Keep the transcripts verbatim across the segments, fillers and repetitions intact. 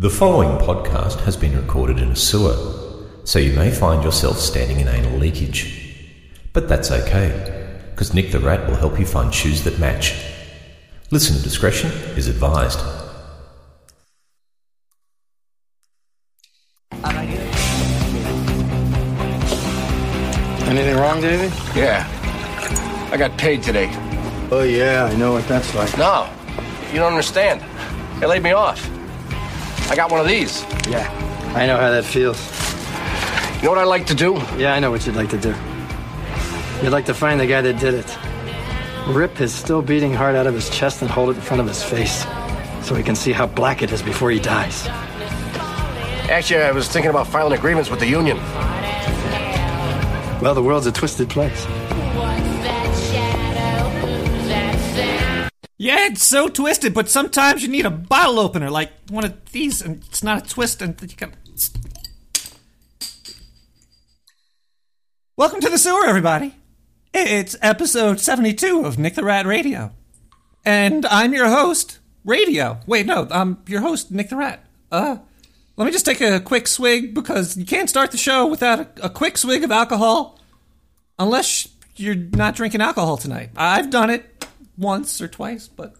The following podcast has been recorded in a sewer, so you may find yourself standing in anal leakage. But that's okay, because Nick the Rat will help you find shoes that match. Listener discretion is advised. Anything wrong, Davey? Yeah. I got paid today. Oh, yeah, I know what that's like. No, you don't understand. They laid me off. I got one of these. Yeah, I know how that feels. You know what I'd like to do? Yeah, I know what you'd like to do. You'd like to find the guy that did it. Rip his still beating heart out of his chest and hold it in front of his face so he can see how black it is before he dies. Actually, I was thinking about filing agreements with the union. Well, the world's a twisted place. Yeah, it's so twisted, but sometimes you need a bottle opener, like one of these, and it's not a twist, and you can... Welcome to the sewer, everybody. It's episode seventy-two of Nick the Rat Radio. And I'm your host, Radio. Wait, no, I'm your host, Nick the Rat. Uh, let me just take a quick swig, because you can't start the show without a, a quick swig of alcohol, unless you're not drinking alcohol tonight. I've done it. Once or twice, but...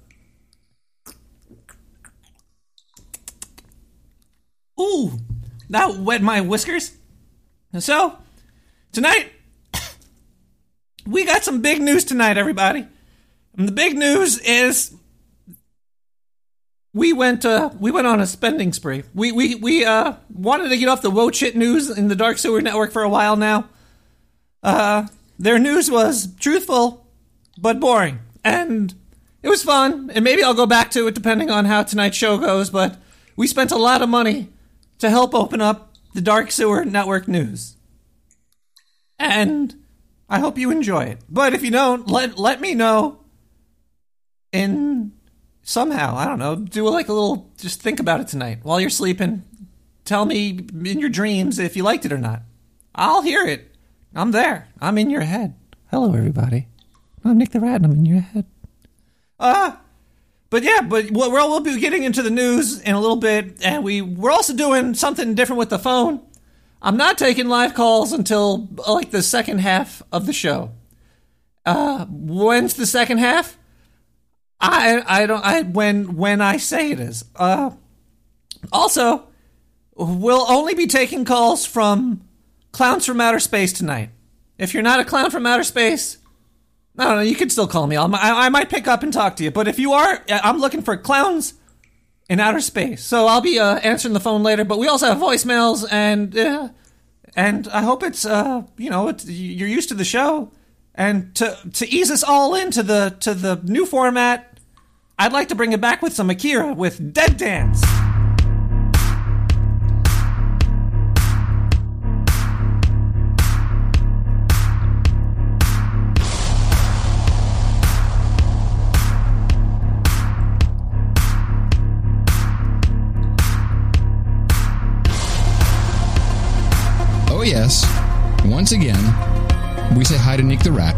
Ooh, that wet my whiskers. And so, tonight, we got some big news tonight, everybody. And the big news is we went uh, we went on a spending spree. We we, we uh, wanted to get off the woke shit news in the Dark Sewer Network for a while now. Uh, their news was truthful, but boring. And it was fun, and maybe I'll go back to it depending on how tonight's show goes, but we spent a lot of money to help open up the Dark Sewer Network news. And I hope you enjoy it. But if you don't, let let me know in somehow, I don't know, do like a little, just think about it tonight while you're sleeping. Tell me in your dreams if you liked it or not. I'll hear it. I'm there. I'm in your head. Hello, everybody. I'm Nick the Rat, and I'm in your head. Uh, but yeah, but we'll, we'll be getting into the news in a little bit, and we, we're also doing something different with the phone. I'm not taking live calls until, like, the second half of the show. Uh, when's the second half? I I don't, I when, when I say it is. Uh, also, we'll only be taking calls from Clowns from Outer Space tonight. If you're not a clown from outer space... No, no, you can still call me. I'll, I, I might pick up and talk to you. But if you are, I'm looking for clowns in outer space. So I'll be uh, answering the phone later. But we also have voicemails, and uh, and I hope it's uh, you know it's, you're used to the show, and to to ease us all into the to the new format, I'd like to bring it back with some Akira with Dead Dance. Yes, once again, we say hi to Nick the Rat.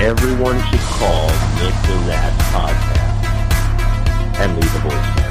everyone should call Nick and Nat podcast and leave a voicemail.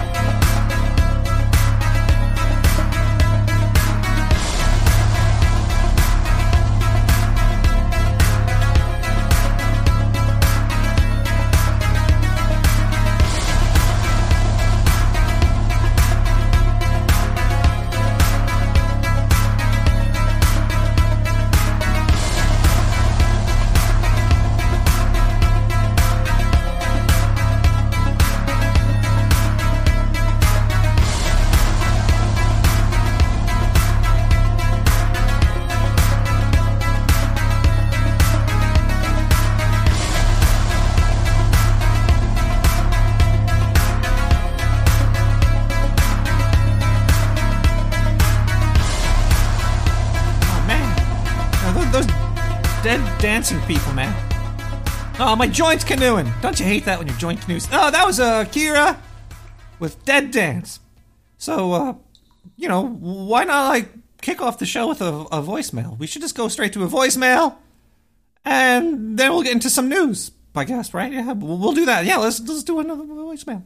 Dancing people, man. Oh, my joint's canoeing. Don't you hate that when your joint canoes? Oh, that was uh, Kira with Dead Dance. So, uh, you know, why not, like, kick off the show with a, a voicemail? We should just go straight to a voicemail, and then we'll get into some news, I guess, right? Yeah, we'll do that. Yeah, let's, let's do another voicemail.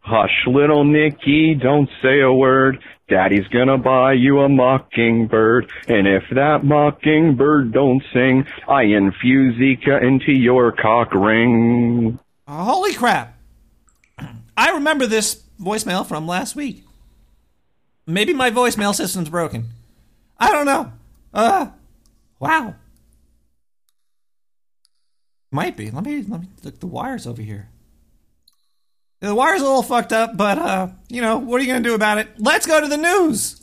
Hush, little Nicky, don't say a word. Daddy's gonna buy you a mockingbird, and if that mockingbird don't sing, I infuse Zika into your cock ring. Oh, holy crap. I remember this voicemail from last week. Maybe my voicemail system's broken. I don't know. Uh, wow. Might be. Let me, let me look the wires over here. The wire's a little fucked up, but, uh, you know, what are you going to do about it? Let's go to the news!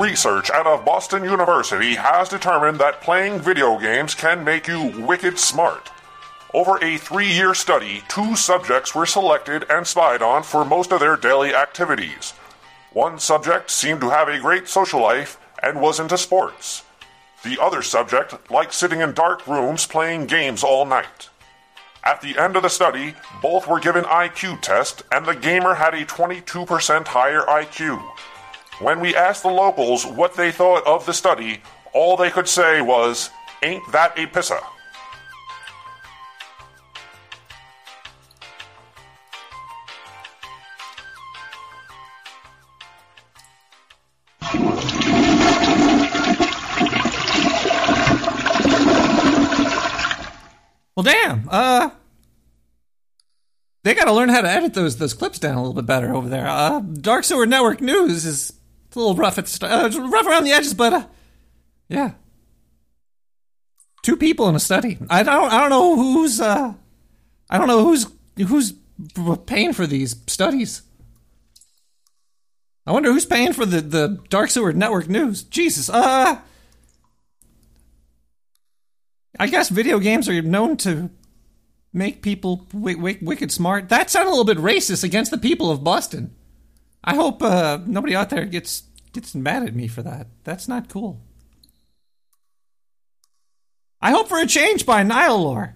Research out of Boston University has determined that playing video games can make you wicked smart. Over a three-year study, two subjects were selected and spied on for most of their daily activities. One subject seemed to have a great social life and was into sports. The other subject liked sitting in dark rooms playing games all night. At the end of the study, both were given I Q tests, and the gamer had a twenty-two percent higher I Q. When we asked the locals what they thought of the study, all they could say was, "Ain't that a pissa?" Well, damn, uh, they gotta learn how to edit those those clips down a little bit better over there. Uh, Dark Sewer Network News is a little rough at st- uh, rough around the edges, but, uh, yeah. Two people in a study. I don't, I don't know who's, uh, I don't know who's, who's paying for these studies. I wonder who's paying for the, the Dark Sewer Network News. Jesus, uh... I guess video games are known to make people w- w- wicked smart. That sounded a little bit racist against the people of Boston. I hope uh, nobody out there gets gets mad at me for that. That's not cool. I hope for a change by Nihilor.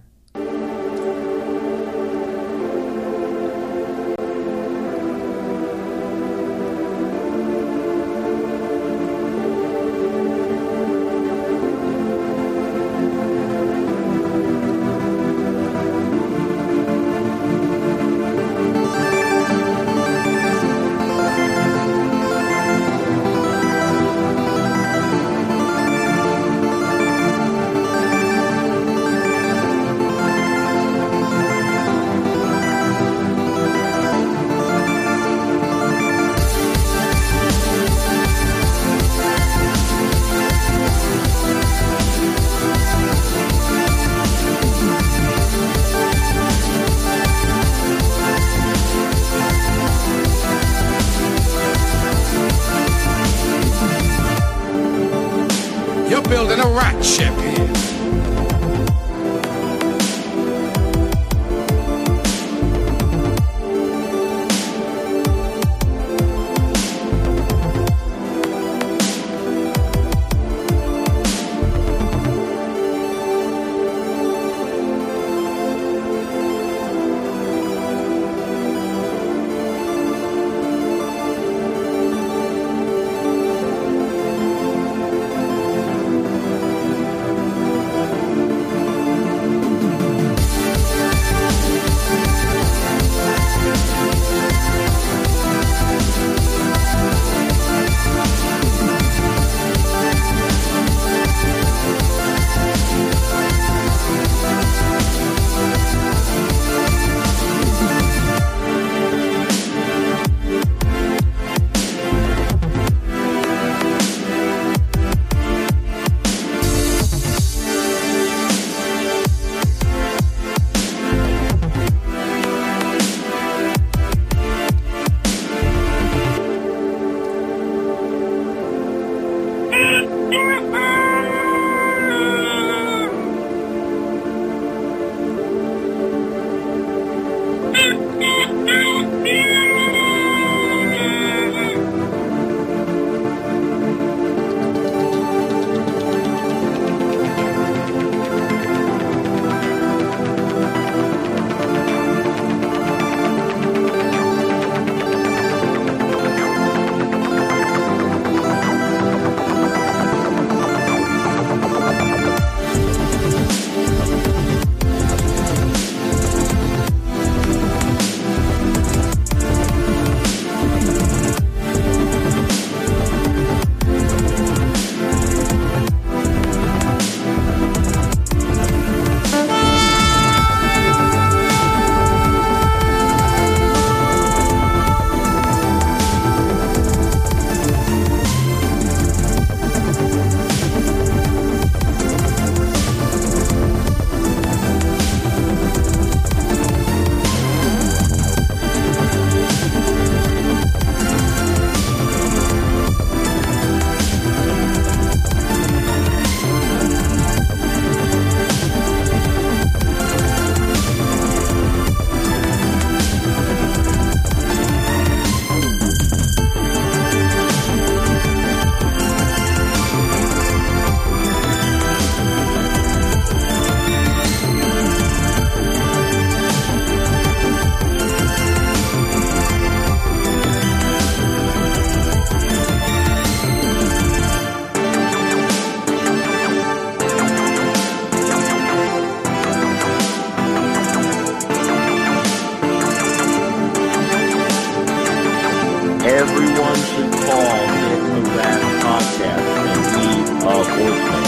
Everyone should call the Rat Podcast and leave a voicemail.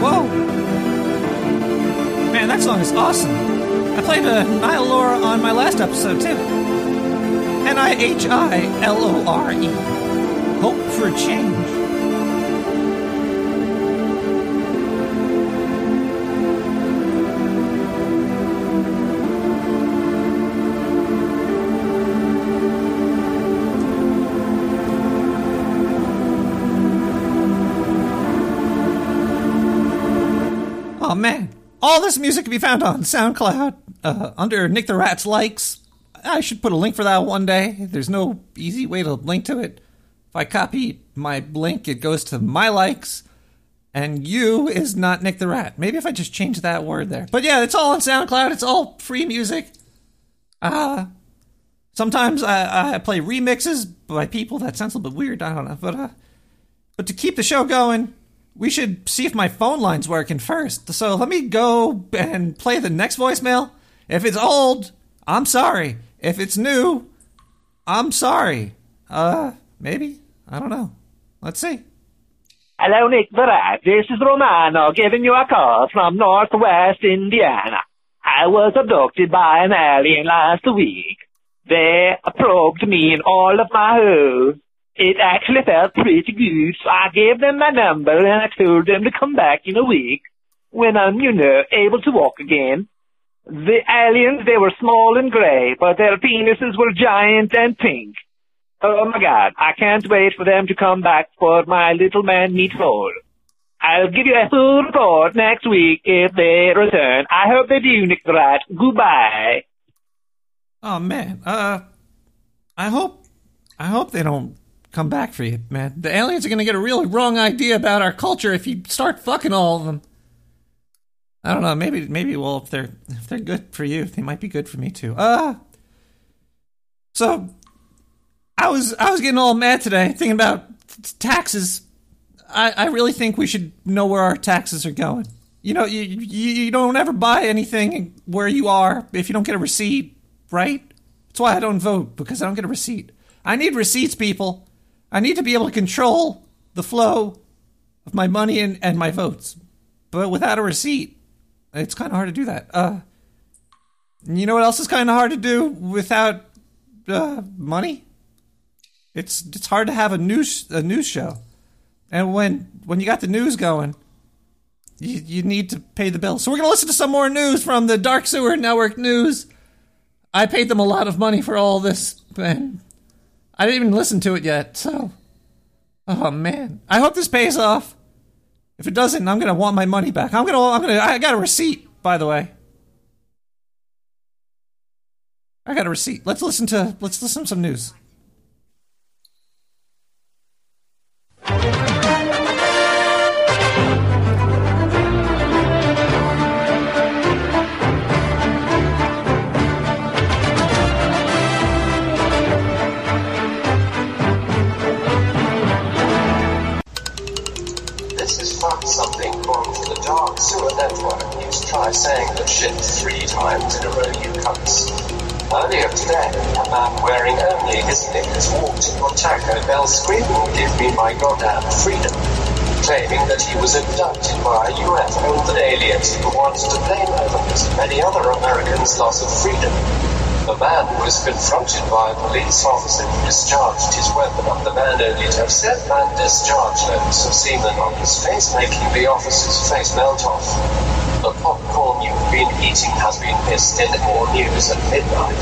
Whoa! Man, that song is awesome. I played a Nile Lore on my last episode, too. N I H I L O R E. Hope for a change. Oh man, all this music can be found on SoundCloud uh, under Nick the Rat's Likes. I should put a link for that one day. There's no easy way to link to it. If I copy my link, it goes to my likes, and you is not Nick the Rat. Maybe if I just change that word there. But yeah, it's all on SoundCloud. It's all free music. Uh, sometimes I, I play remixes by people. That sounds a little bit weird. I don't know. But, uh, but to keep the show going, we should see if my phone line's working first. So let me go and play the next voicemail. If it's old, I'm sorry. If it's new, I'm sorry. Uh, maybe? I don't know. Let's see. Hello, Nick the Rat. This is Romano giving you a call from Northwest Indiana. I was abducted by an alien last week. They probed me in all of my holes. It actually felt pretty good, so I gave them my number and I told them to come back in a week when I'm, you know, able to walk again. The aliens, they were small and gray, but their penises were giant and pink. Oh my God, I can't wait for them to come back for my little man meat hole. I'll give you a full report next week if they return. I hope they do, Nick the Rat. Goodbye. Oh man, uh, I hope, I hope they don't come back for you, man. The aliens are going to get a really wrong idea about our culture if you start fucking all of them. I don't know. Maybe, maybe. Well, if they're if they're good for you, they might be good for me too. Uh so I was I was getting all mad today, thinking about taxes. I, I really think we should know where our taxes are going. You know, you, you you don't ever buy anything where you are if you don't get a receipt, right? That's why I don't vote, because I don't get a receipt. I need receipts, people. I need to be able to control the flow of my money and, and my votes. But without a receipt, it's kind of hard to do that. Uh, you know what else is kind of hard to do without uh, money? It's it's hard to have a news a news show. And when, when you got the news going, you, you need to pay the bills. So we're going to listen to some more news from the Dark Sewer Network News. I paid them a lot of money for all this, man. I didn't even listen to it yet, so... Oh, man. I hope this pays off. If it doesn't, I'm gonna want my money back. I'm gonna- I'm gonna- I got a receipt, by the way. I got a receipt. Let's listen to- let's listen to some news. Something wrong for the Dark Sewer Network. You try saying that shit three times in a row, you cunts. Earlier today, a man wearing only his knicks walked into a Taco Bell screaming, "Give me my goddamn freedom," claiming that he was abducted by a U F O and aliens who wanted to blame over as many other Americans' loss of freedom. The man was confronted by a police officer who discharged his weapon on the man only to have said man discharged loads of semen on his face, making the officer's face melt off. The popcorn you've been eating has been pissed in. More news at midnight.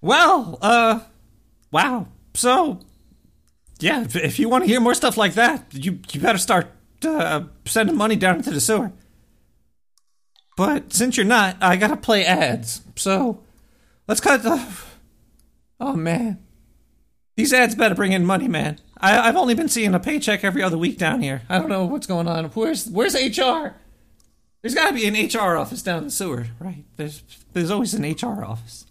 Well, uh, wow. So, yeah, if you want to hear more stuff like that, you, you better start... Uh, sending money down into the sewer. But since you're not, I gotta play ads. So, let's cut the... Oh, man. These ads better bring in money, man. I, I've only been seeing a paycheck every other week down here. I don't know what's going on. Where's where's H R? There's gotta be an H R office down in the sewer, right? There's, there's always an H R office.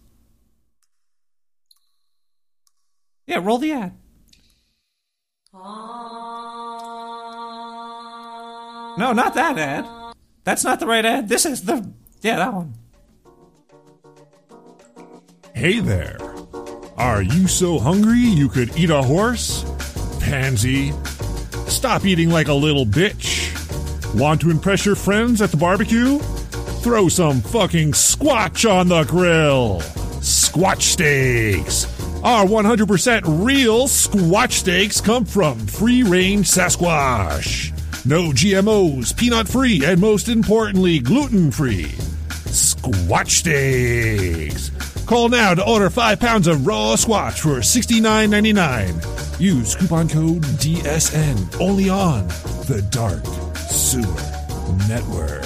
Yeah, roll the ad. No, not that ad. That's not the right ad. This is the... Yeah, that one. Hey there. Are you so hungry you could eat a horse? Pansy. Stop eating like a little bitch. Want to impress your friends at the barbecue? Throw some fucking squatch on the grill. Squatch steaks. Our one hundred percent real squatch steaks come from free-range Sasquatch. No G M Os, peanut-free, and most importantly, gluten-free. Squatch steaks. Call now to order five pounds of raw squatch for sixty-nine ninety-nine. Use coupon code D S N only on the Dark Sewer Network.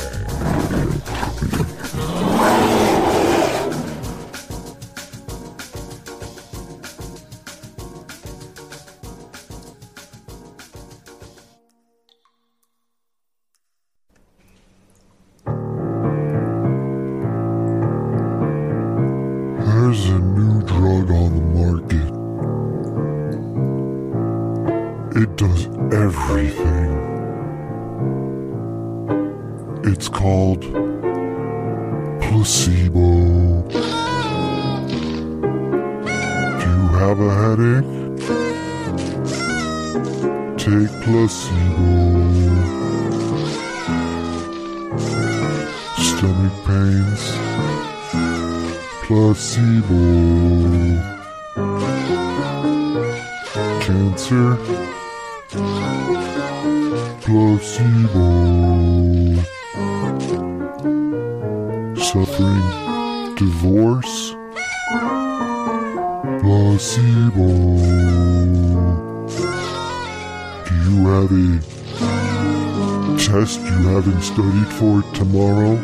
Studied for tomorrow.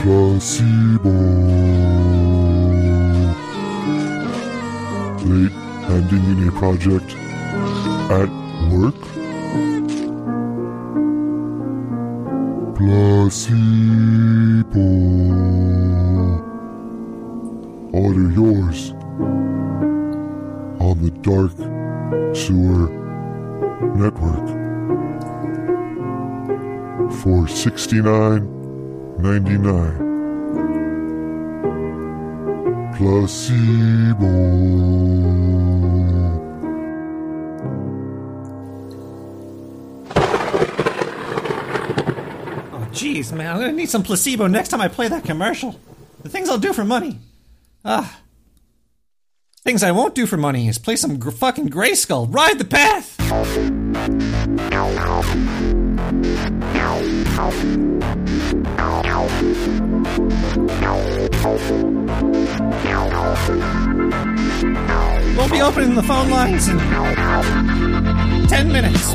Placebo. Late handing in a project at work. Placebo. Order yours on the Dark Sewer Network. For sixty-nine ninety-nine. Placebo. Oh, jeez, man. I'm gonna need some placebo next time I play that commercial. The things I'll do for money. Ah. Things I won't do for money is play some gr- fucking Grayskull. Ride the path! We'll be opening the phone lines in ten minutes.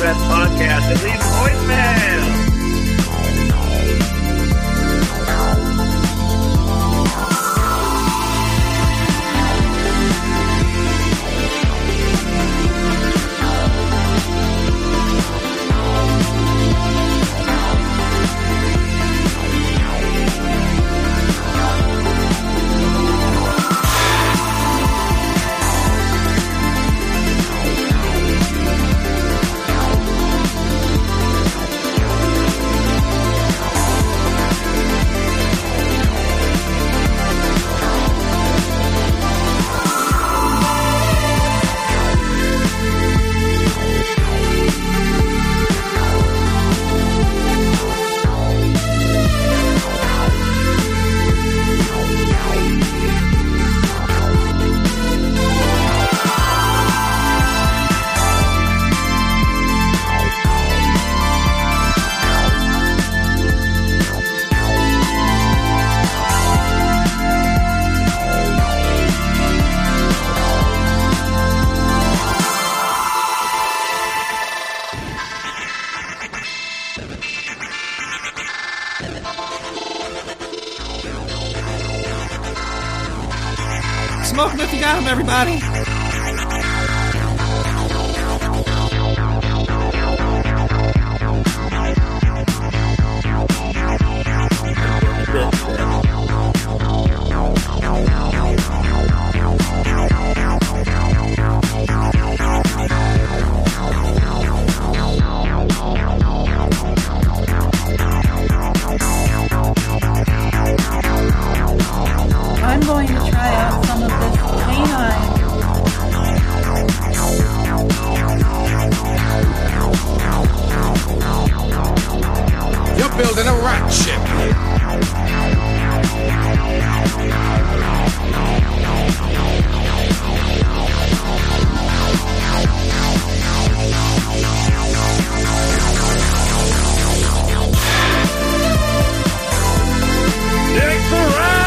That podcast and leave everybody. I'm going to try out some of this canine. You're building a rat ship. Take the rat!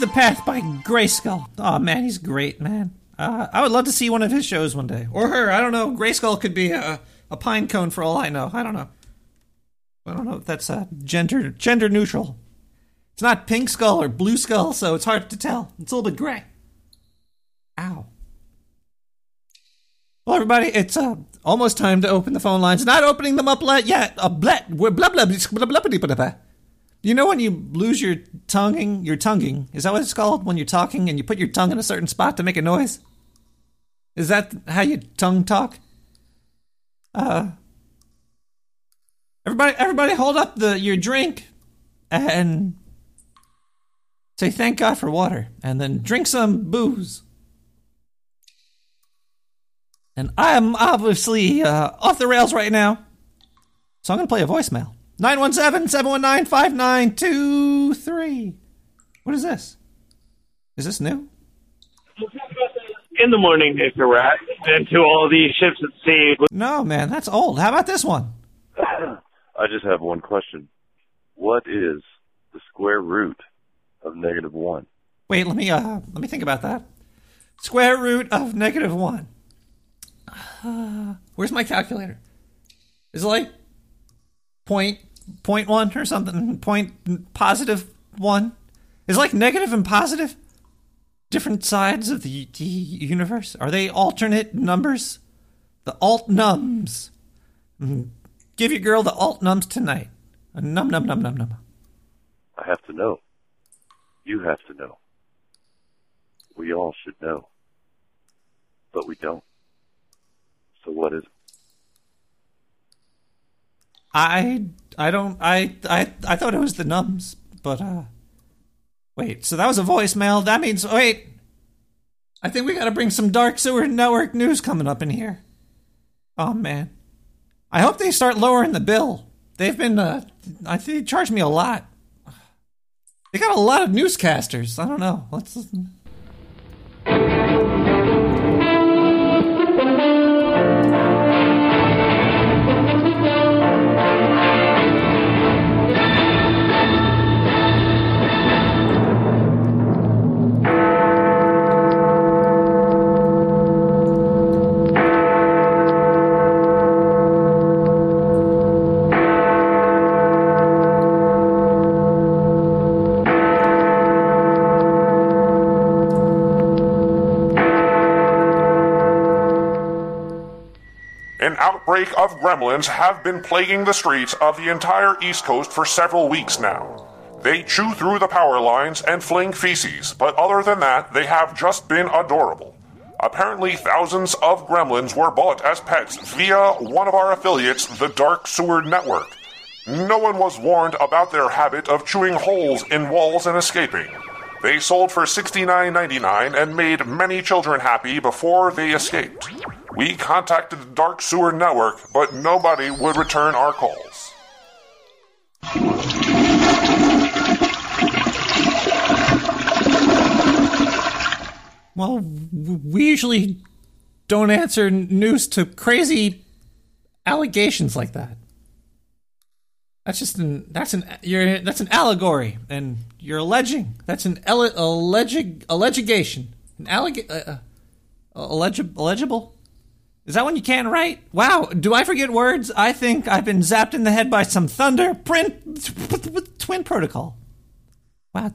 The Path by Grayskull. Oh man, he's great, man. Uh, I would love to see one of his shows one day. Or her, I don't know. Grayskull could be a, a pine cone for all I know. I don't know. I don't know if that's uh, gender, gender neutral. It's not Pink Skull or Blue Skull, so it's hard to tell. It's a little bit gray. Ow. Well, everybody, it's uh, almost time to open the phone lines. Not opening them up yet. Uh, blah, blah, blah, blah, blah, blah, blah, blah. You know when you lose your tonguing, your tonguing, is that what it's called? When you're talking and you put your tongue in a certain spot to make a noise? Is that how you tongue talk? Uh, everybody, everybody hold up the your drink and say thank God for water and then drink some booze. And I am obviously uh, off the rails right now, so I'm going to play a voicemail. nine one seven, seven one nine, five nine two three. What is this? Is this new? In the morning, if you're right, and to all the ships at sea. No, man, that's old. How about this one? I just have one question. What is the square root of negative one? Wait, let me uh, let me think about that. Square root of negative one. Uh, where's my calculator? Is it like point point one or something? Point positive one? Is it like negative and positive? Different sides of the, the universe? Are they alternate numbers? The alt nums. Mm-hmm. Give your girl the alt nums tonight. A num num num num num. I have to know. You have to know. We all should know. But we don't. So what is it? I I don't I I I thought it was the nums, but uh wait, so that was a voicemail. That means wait. I think we gotta bring some Dark Sewer Network news coming up in here. Oh man. I hope they start lowering the bill. They've been uh I think they charge me a lot. They got a lot of newscasters. I don't know. Let's listen. Outbreak of gremlins have been plaguing the streets of the entire East Coast for several weeks now. They chew through the power lines and fling feces, but other than that, they have just been adorable. Apparently, thousands of gremlins were bought as pets via one of our affiliates, the Dark Sewer Network. No one was warned about their habit of chewing holes in walls and escaping. They sold for sixty-nine ninety-nine and made many children happy before they escaped. We contacted the Dark Sewer Network, but nobody would return our calls. Well, we usually don't answer news to crazy allegations like that. That's just an that's an you're that's an allegory, and you're alleging that's an ele, alleged allegation, an alleg uh, allegib, illegible. Is that one you can't write? Wow, do I forget words? I think I've been zapped in the head by some thunder. Print twin protocol. Wow,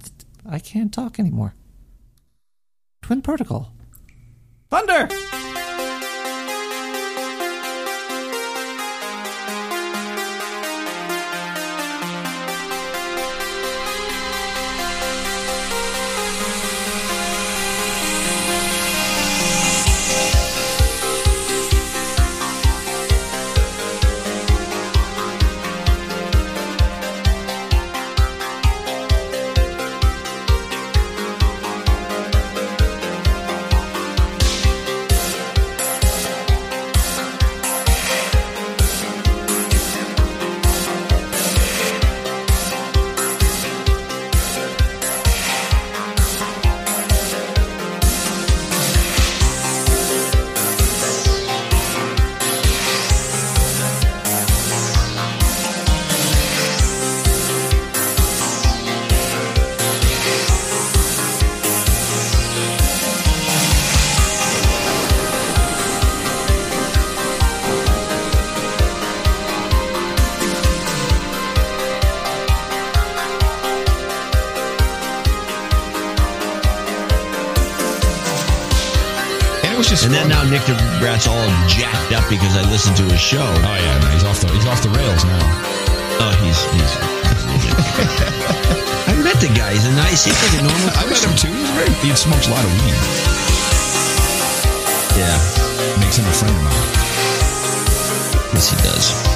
I can't talk anymore. Twin protocol. Thunder. And then now Nick DeBrat's all jacked up because I listened to his show. Oh yeah, man, he's off the he's off the rails now. Oh, he's he's. I met the guy. He's a nice. He's like a normal person. I met him too. He's very. He smokes a lot of weed. Yeah, makes him a friend of mine. Yes, he does.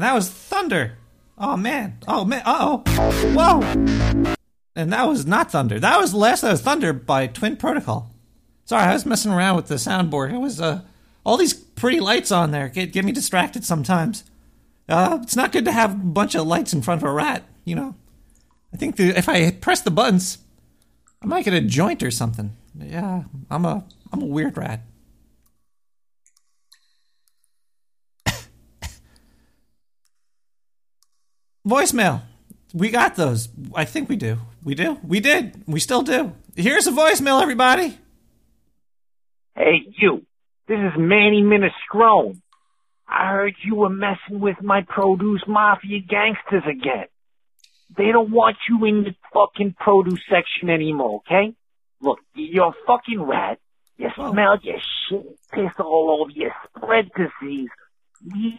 That was thunder. Oh man. Oh man. Uh oh. Whoa. And that was not thunder. That was less. That was thunder by Twin Protocol. Sorry, I was messing around with the soundboard. It was uh, all these pretty lights on there. Get get me distracted sometimes. Uh, it's not good to have a bunch of lights in front of a rat. You know. I think the, if I press the buttons, I might get a joint or something. Yeah, I'm a I'm a weird rat. Voicemail. We got those. I think we do. We do? We did. We still do. Here's a voicemail, everybody. Hey, you. This is Manny Minestrone. I heard you were messing with my produce mafia gangsters again. They don't want you in the fucking produce section anymore, okay? Look, you're a fucking rat. You smell your shit, piss all over, you spread disease. We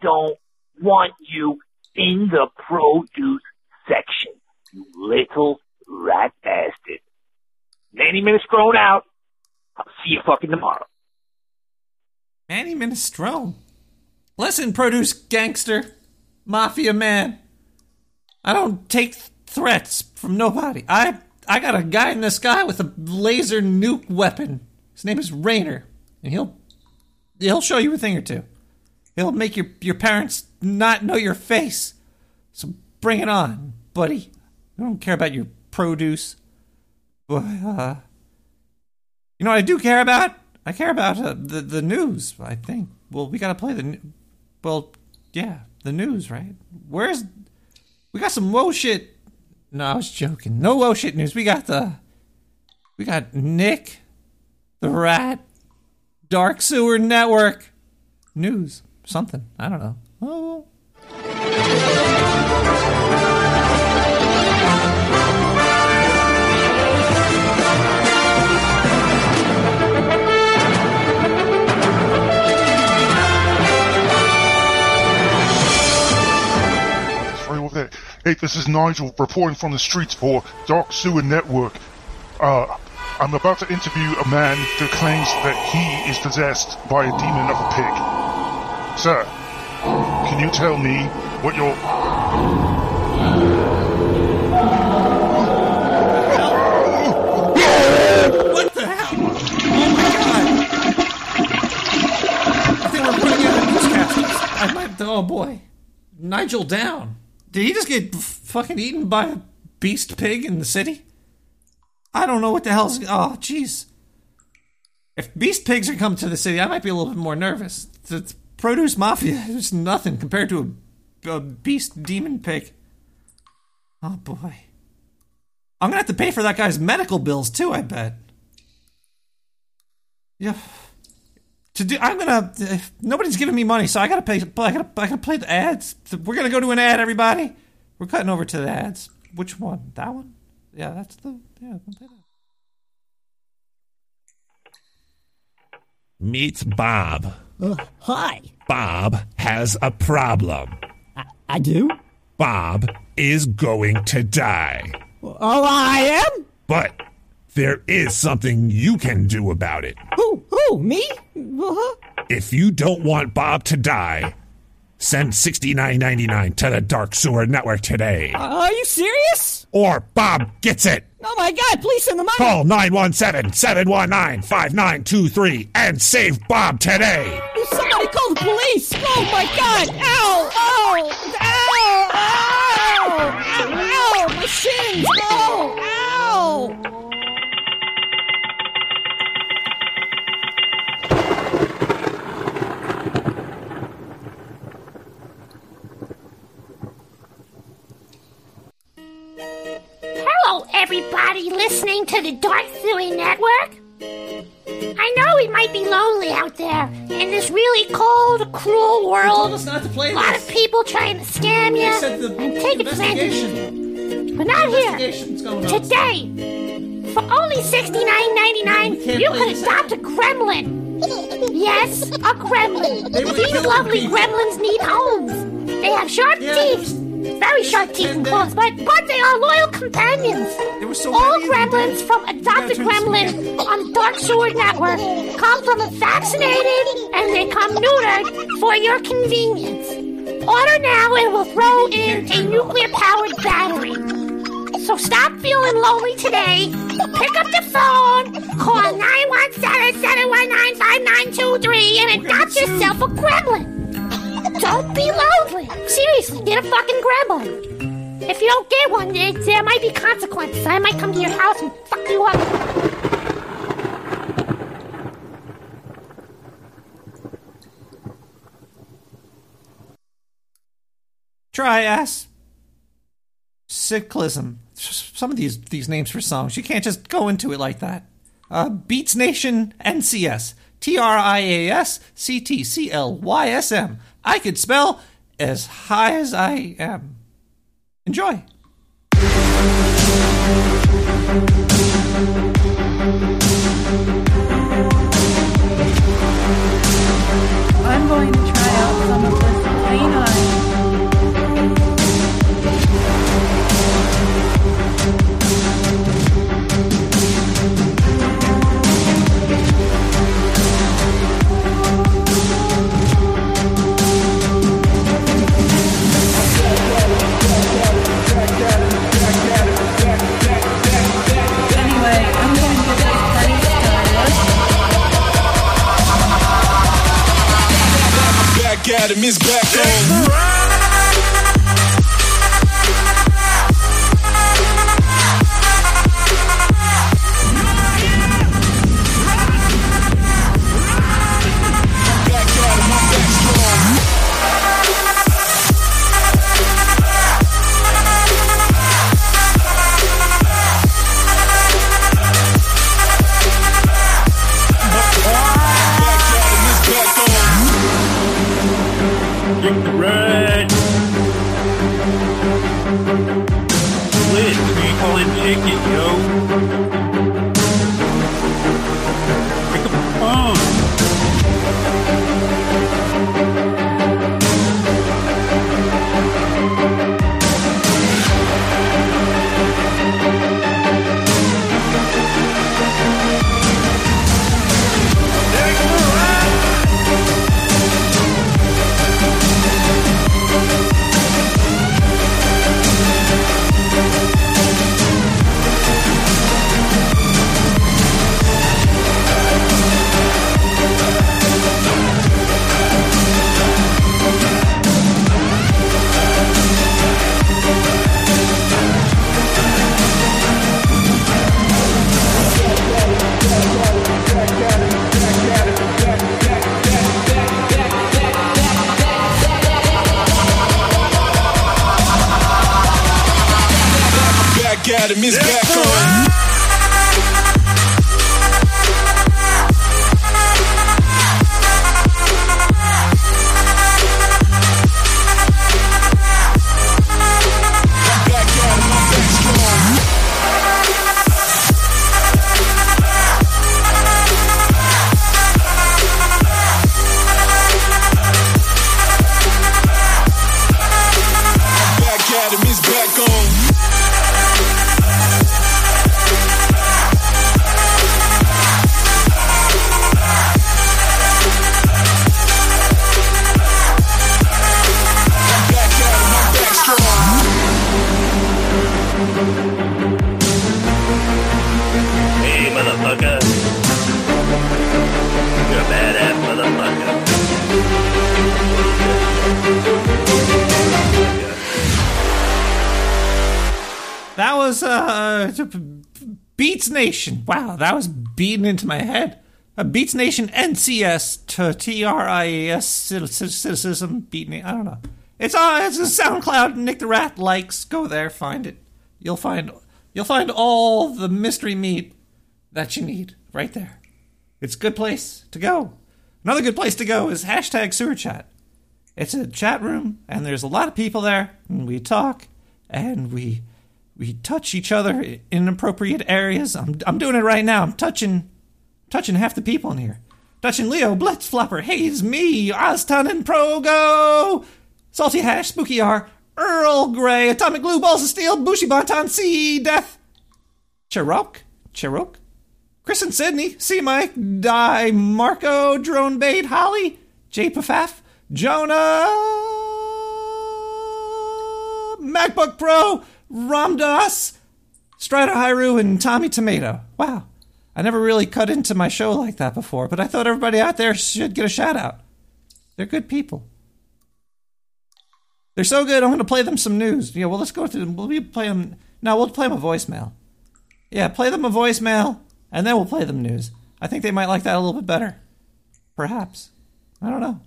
don't want you in the produce section, you little rat bastard. Manny Minestrone out. I'll see you fucking tomorrow. Manny Minestrone. Listen, produce gangster, mafia man. I don't take th- threats from nobody. I I got a guy in the sky with a laser nuke weapon. His name is Raynor, and he'll he'll show you a thing or two. He'll make your, your parents not know your face. So bring it on, buddy. I don't care about your produce. But, uh, you know what I do care about? I care about uh, the, the news, I think. Well, we got to play the... Well, yeah, the news, right? Where's... We got some woe shit. No, I was joking. No woe shit news. We got the... We got Nick, the Rat, Dark Sewer Network news. Something. I don't know. Oh. Sorry about that. Hey, this is Nigel reporting from the streets for Dark Sewer Network. Uh, I'm about to interview a man who claims that he is possessed by a demon of a pig. Sir, can you tell me what your... What the hell? Oh my god! I think we're putting out newscasters. I might... Oh boy. Nigel down. Did he just get fucking eaten by a beast pig in the city? I don't know what the hell's... Oh, jeez. If beast pigs are coming to the city, I might be a little bit more nervous. The produce mafia is nothing compared to a, a beast demon pig. Oh, boy. I'm gonna have to pay for that guy's medical bills, too, I bet. Yeah. To do, I'm gonna. Uh, nobody's giving me money, so I gotta pay. I gotta. I gotta play the ads. We're gonna go to an ad, everybody. We're cutting over to the ads. Which one? That one? Yeah, that's the. Yeah. That. Meet Bob. Uh, hi. Bob has a problem. I, I do. Bob is going to die. Oh, I am. But there is something you can do about it. Who? Who? Me? Uh-huh. If you don't want Bob to die, send sixty-nine ninety-nine to the Dark Sewer Network today. Uh, are you serious? Or Bob gets it. Oh my God, please send the money. Call nine one seven, seven one nine, five nine two three and save Bob today. Somebody call the police. Oh my God. Ow. Ow. Ow. Ow. Ow. Ow. My shins. Oh. Ow. Everybody listening to the Dark Sewer Network? I know it might be lonely out there in this really cold, cruel world. Us not to play a lot this. Of people trying to scam they you and take advantage of you. But not here. Today, for only sixty-nine ninety-nine, you could adopt a gremlin. Yes, a gremlin. These lovely people. Gremlins need homes. They have sharp yeah, teeth. Very sharp teeth and claws, but, but they are loyal companions. So all gremlins from Adopt a Gremlin on Dark Sewer Network come from vaccinated and they come neutered for your convenience. Order now and we'll throw in a nuclear-powered battery. So stop feeling lonely today. Pick up the phone, call nine one seven, seven one nine, five nine two three and adopt yourself a gremlin. Don't be lonely. Seriously, get a fucking gremlin. If you don't get one, there might be consequences. I might come to your house and fuck you up. Dry ass. Cyclism. Some of these these names for songs. You can't just go into it like that. Uh, Beats Nation N C S. T R I A S C T C L Y S M. I could spell as high as I am. Enjoy. I'm going to try out some of this canine. Adam is back on. Nation. Wow, that was beaten into my head. A Beats Nation N C S T R I A S Cynicism Beatnation. I don't know. It's on it's a SoundCloud. Nick the Rat likes. Go there, find it. You'll find you'll find all the mystery meat that you need right there. It's a good place to go. Another good place to go is hashtag Sewer Chat. It's a chat room, and there's a lot of people there, and we talk, and we. We touch each other in inappropriate areas. I'm I'm doing it right now. I'm touching touching half the people in here. Touching Leo, Blitz, Flopper, Hayes, me, Oztun, and Progo. Salty Hash, Spooky R, Earl Grey, Atomic Glue, Balls of Steel, Bushy Bonton, C, Death, Cherok, Cherok, Chris and Sydney, C Mike, Di, Marco, Drone Bait, Holly, J Pafaf, Jonah. MacBook Pro, Ram Dass, Strider Hyru, and Tommy Tomato. Wow. I never really cut into my show like that before, but I thought everybody out there should get a shout out. They're good people. They're so good, I'm going to play them some news. Yeah, well, let's go through them. We'll play them. No, we'll play them a voicemail. Yeah, play them a voicemail, and then we'll play them news. I think they might like that a little bit better. Perhaps. I don't know.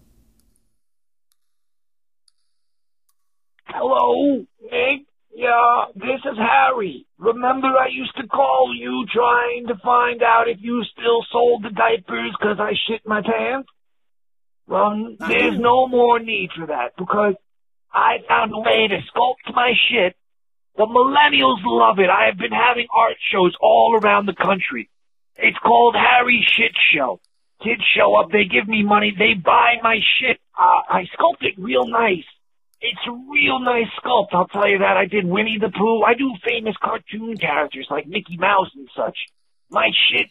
Hello, Nick? Yeah, this is Harry. Remember I used to call you trying to find out if you still sold the diapers because I shit my pants? Well, there's no more need for that because I found a way to sculpt my shit. The millennials love it. I have been having art shows all around the country. It's called Harry's Shit Show. Kids show up, they give me money, they buy my shit. Uh, I sculpt it real nice. It's a real nice sculpt, I'll tell you that. I did Winnie the Pooh. I do famous cartoon characters like Mickey Mouse and such. My shit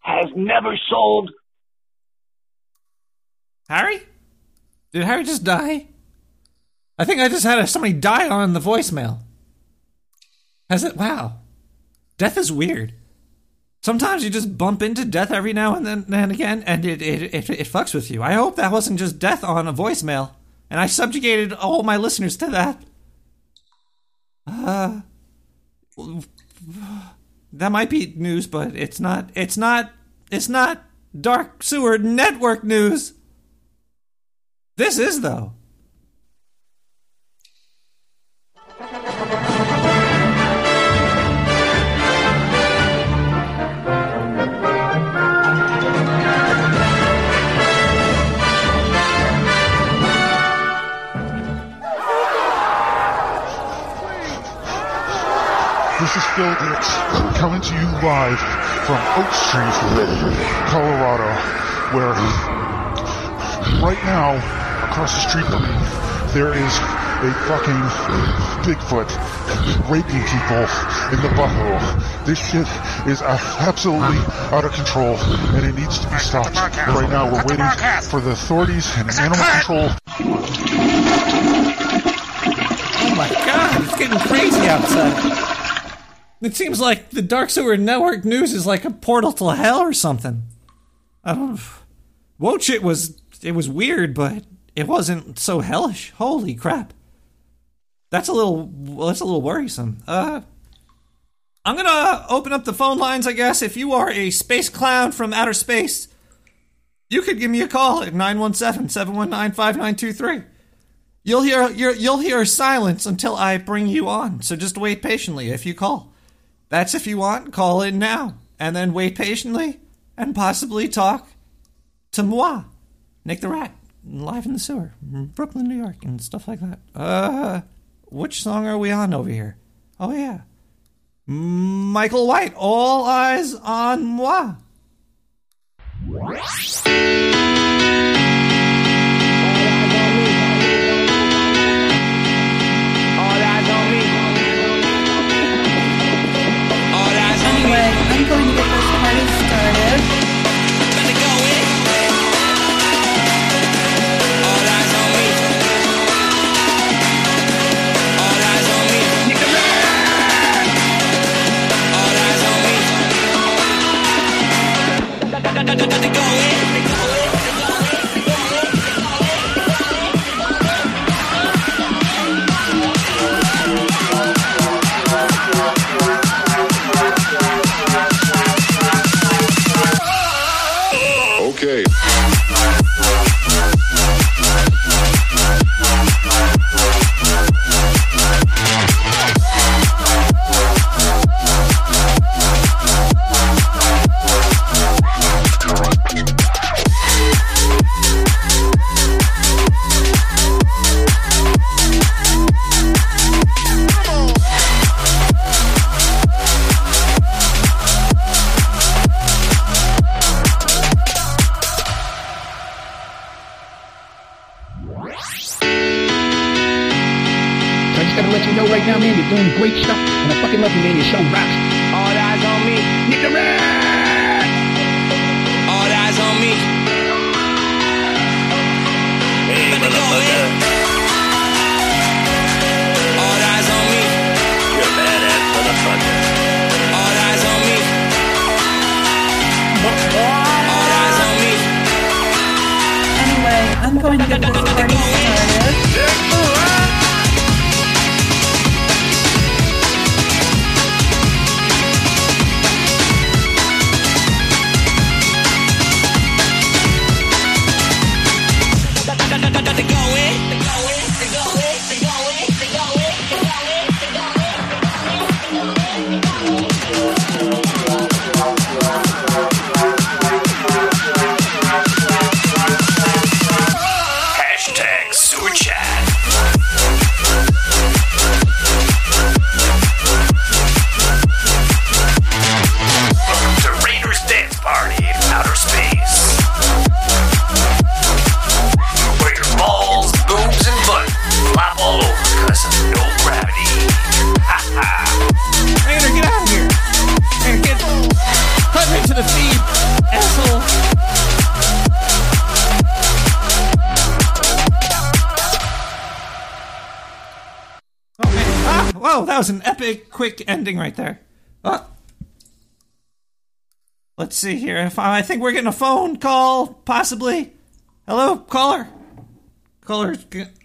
has never sold. Harry? Did Harry just die? I think I just had somebody die on the voicemail. Has it? Wow. Death is weird. Sometimes you just bump into death every now and then and again, and it, it, it, it fucks with you. I hope that wasn't just death on a voicemail. And I subjugated all my listeners to that. Uh, that might be news, but it's not, it's not, it's not Dark Sewer Network news. This is, though. This is Phil Dix, coming to you live from Oak Street, Colorado, where right now, across the street from me, there is a fucking Bigfoot raping people in the butthole. This shit is absolutely out of control, and it needs to be stopped. Right now, we're waiting for the authorities and animal control. Oh my God, it's getting crazy outside. It seems like the Dark Sewer Network news is like a portal to hell or something. I don't know. Woach, it was, it was weird, but it wasn't so hellish. Holy crap. That's a little, well, that's a little worrisome. Uh, I'm gonna open up the phone lines, I guess. If you are a space clown from outer space, you could give me a call at nine one seven, seven one nine, five nine two three. You'll hear, you'll hear silence until I bring you on, so just wait patiently if you call. That's if you want, call in now, and then wait patiently, and possibly talk to moi, Nick the Rat, live in the sewer, Brooklyn, New York, and stuff like that. Uh, which song are we on over here? Oh yeah, Michael White, All Eyes on Moi. I'm going to get this party started. Gonna go in. All eyes on me. All eyes on me. Nigga run. All eyes on me. Gonna go in. All eyes on going to get this recording started. That was an epic, quick ending right there. Oh. Let's see here. If I, I think we're getting a phone call, possibly. Hello, caller. Caller,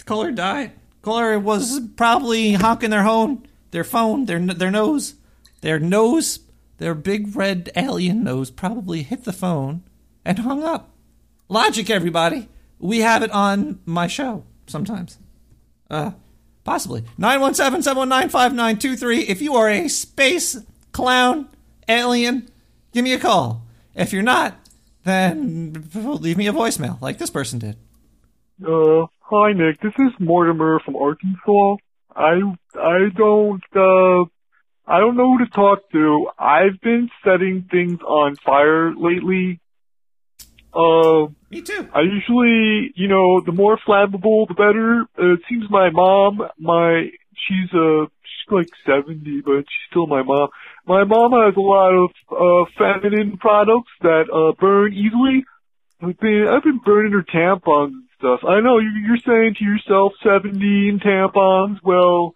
caller died. Caller was probably honking their horn, their phone, their their nose, their nose, their big red alien nose. Probably hit the phone and hung up. Logic, everybody. We have it on my show sometimes. Uh. Possibly. nine one seven, seven one nine, five nine two three. If you are a space clown alien, give me a call. If you're not, then leave me a voicemail like this person did. Uh, hi, Nick. This is Mortimer from Arkansas. I I don't, uh, I don't know who to talk to. I've been setting things on fire lately. Uh, Me too. I usually, you know, the more flammable, the better. Uh, it seems my mom, my she's uh she's like seventy, but she's still my mom. My mom has a lot of uh, feminine products that uh, burn easily. I've been, I've been burning her tampons and stuff. I know you're saying to yourself, seventeen tampons. Well,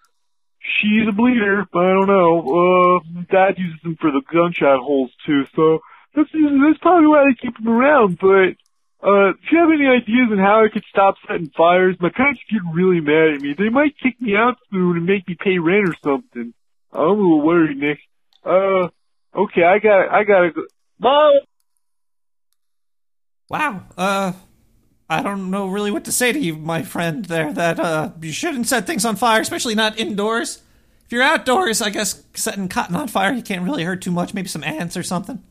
she's a bleeder, but I don't know. Uh, Dad uses them for the gunshot holes too, so. That's, that's probably why I keep them around, but uh, if you have any ideas on how I could stop setting fires, my parents get really mad at me. They might kick me out soon and make me pay rent or something. I'm a little worried, Nick. Uh, okay, I gotta, I gotta go. Mom! Wow, uh, I don't know really what to say to you, my friend, there, that uh, you shouldn't set things on fire, especially not indoors. If you're outdoors, I guess setting cotton on fire, you can't really hurt too much, maybe some ants or something.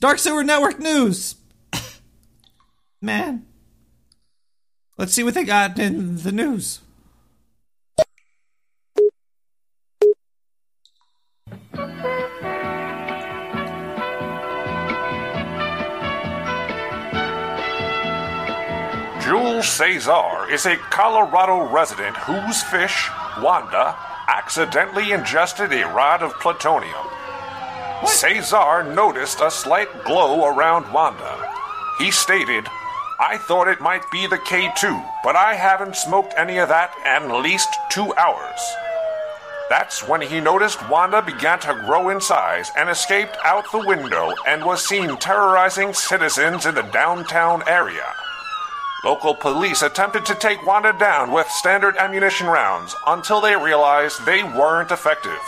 Dark Sewer Network News. Man. Let's see what they got in the news. Jules Cesar is a Colorado resident whose fish, Wanda, accidentally ingested a rod of plutonium. What? Cesar noticed a slight glow around Wanda. He stated, "I thought it might be the K two, but I haven't smoked any of that in at least two hours. That's when he noticed Wanda began to grow in size and escaped out the window and was seen terrorizing citizens in the downtown area. Local police attempted to take Wanda down with standard ammunition rounds until they realized they weren't effective.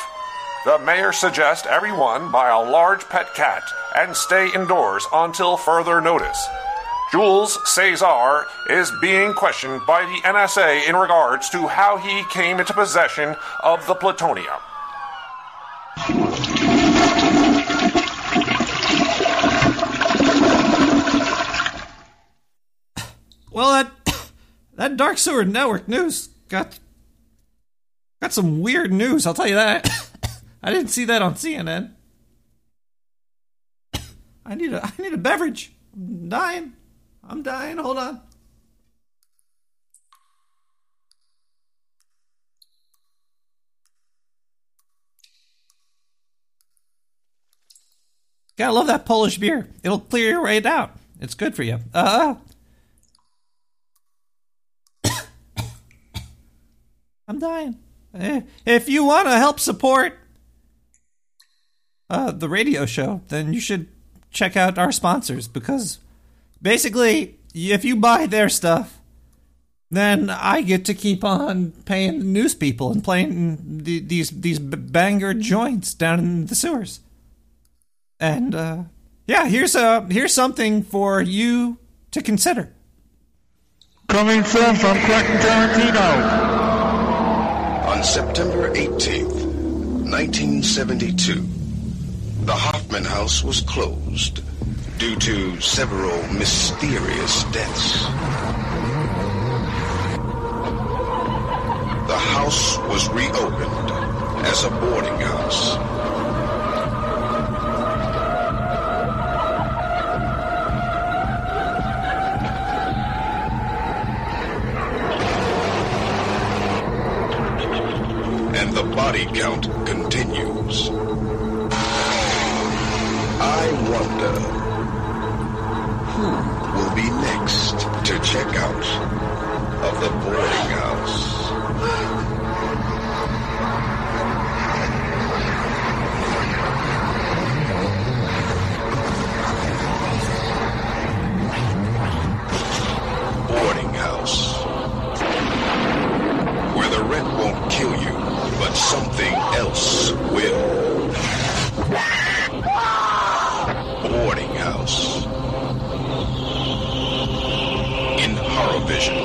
The mayor suggests everyone buy a large pet cat and stay indoors until further notice. Jules Cesar is being questioned by the N S A in regards to how he came into possession of the plutonium." Well, that, that Dark Sewer Network News got, got some weird news, I'll tell you that. I didn't see that on C N N. I need a I need a beverage. I'm dying. I'm dying. Hold on. Gotta love that Polish beer. It'll clear your right out. It's good for you. Uh. I'm dying. If you want to help support Uh, the radio show, then you should check out our sponsors, because basically, if you buy their stuff, then I get to keep on paying the news people and playing the, these these banger joints down in the sewers. And uh, yeah, here's a here's something for you to consider. Coming soon from Quentin Tarantino. On September eighteenth, nineteen seventy-two, the Hoffman House was closed due to several mysterious deaths. The house was reopened as a boarding house. And the body count continues. I wonder who will be next to check out of the boarding house. Boarding house, where the rent won't kill you, but something else will. Boarding house in Horrorvision.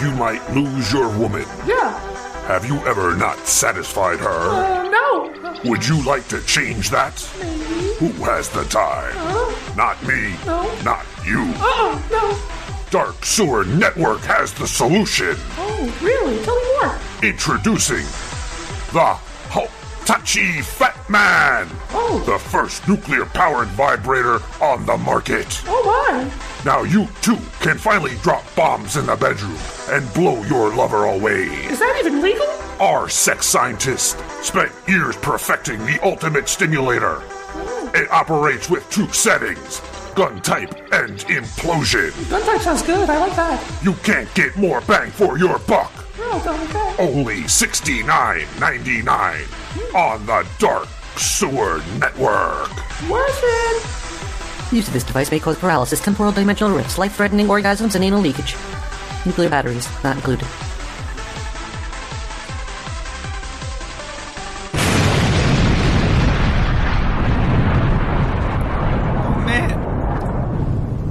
You might lose your woman. Yeah. Have you ever not satisfied her? Uh, no. Would you like to change that? Maybe. Who has the time? Uh, not me. No. Not you. Uh-uh, no. Dark Sewer Network has the solution. Oh, really? Tell me more. Introducing the Hitachi Fat Man. Oh. The first nuclear-powered vibrator on the market. Oh, my. Now you, too, can finally drop bombs in the bedroom and blow your lover away. Is that even legal? Our sex scientist spent years perfecting the ultimate stimulator. Oh. It operates with two settings, gun type and implosion. Gun type sounds good. I like that. You can't get more bang for your buck. Oh, don't like that. Only sixty-nine ninety-nine mm. on the Dark Sewer Network. Worth it. Use of this device may cause paralysis, temporal dimensional rifts, life-threatening orgasms, and anal leakage. Nuclear batteries not included. Oh, man.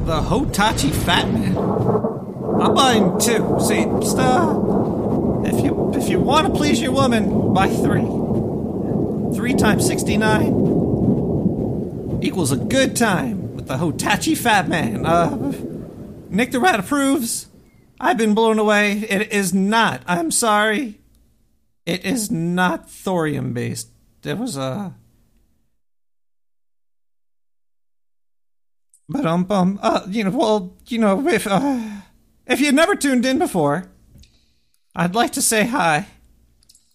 The Hitachi Fat Man. I'm buying two. See, just, uh, if you, if you want to please your woman, buy three. Three times sixty-nine equals a good time. The Hitachi Fat Man. Uh, Nick the Rat approves. I've been blown away. It is not. I'm sorry. It is not thorium based. It was a. But um um uh you know well you know if uh, if you've never tuned in before, I'd like to say hi,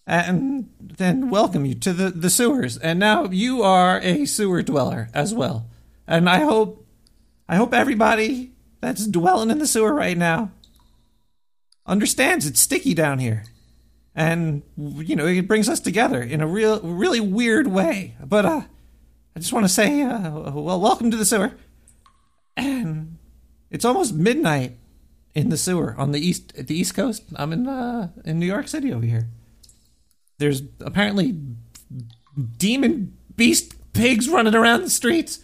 and then welcome you to the the sewers. And now you are a sewer dweller as well. And I hope, I hope everybody that's dwelling in the sewer right now understands it's sticky down here, and you know it brings us together in a real, really weird way. But uh, I just want to say, uh, well, welcome to the sewer. And it's almost midnight in the sewer on the east, the East Coast. I'm in uh, in New York City over here. There's apparently demon beast pigs running around the streets.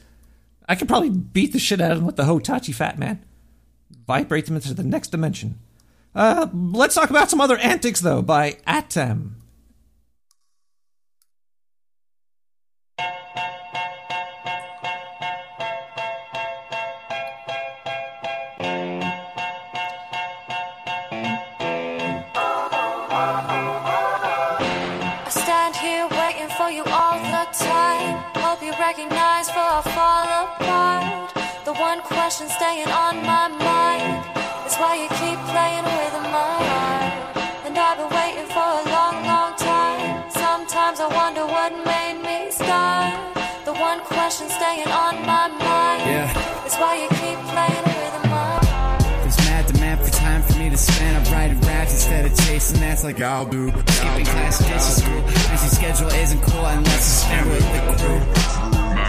I could probably beat the shit out of them with the Hitachi Fat Man. Vibrate them into the next dimension. Uh, let's talk about some other antics, though, by Atem. I stand here waiting for you all the time. Hope you recognize for a follow. The one question staying on my mind is why you keep playing with my heart. And I've been waiting for a long, long time. Sometimes I wonder what made me start. The one question staying on my mind yeah. is That's why you keep playing with the mind. There's mad demand for time for me to spend. I'm writing raps instead of chasing. That's like I'll do. Skipping class, ditching school. And your schedule isn't cool unless you spend with the crew.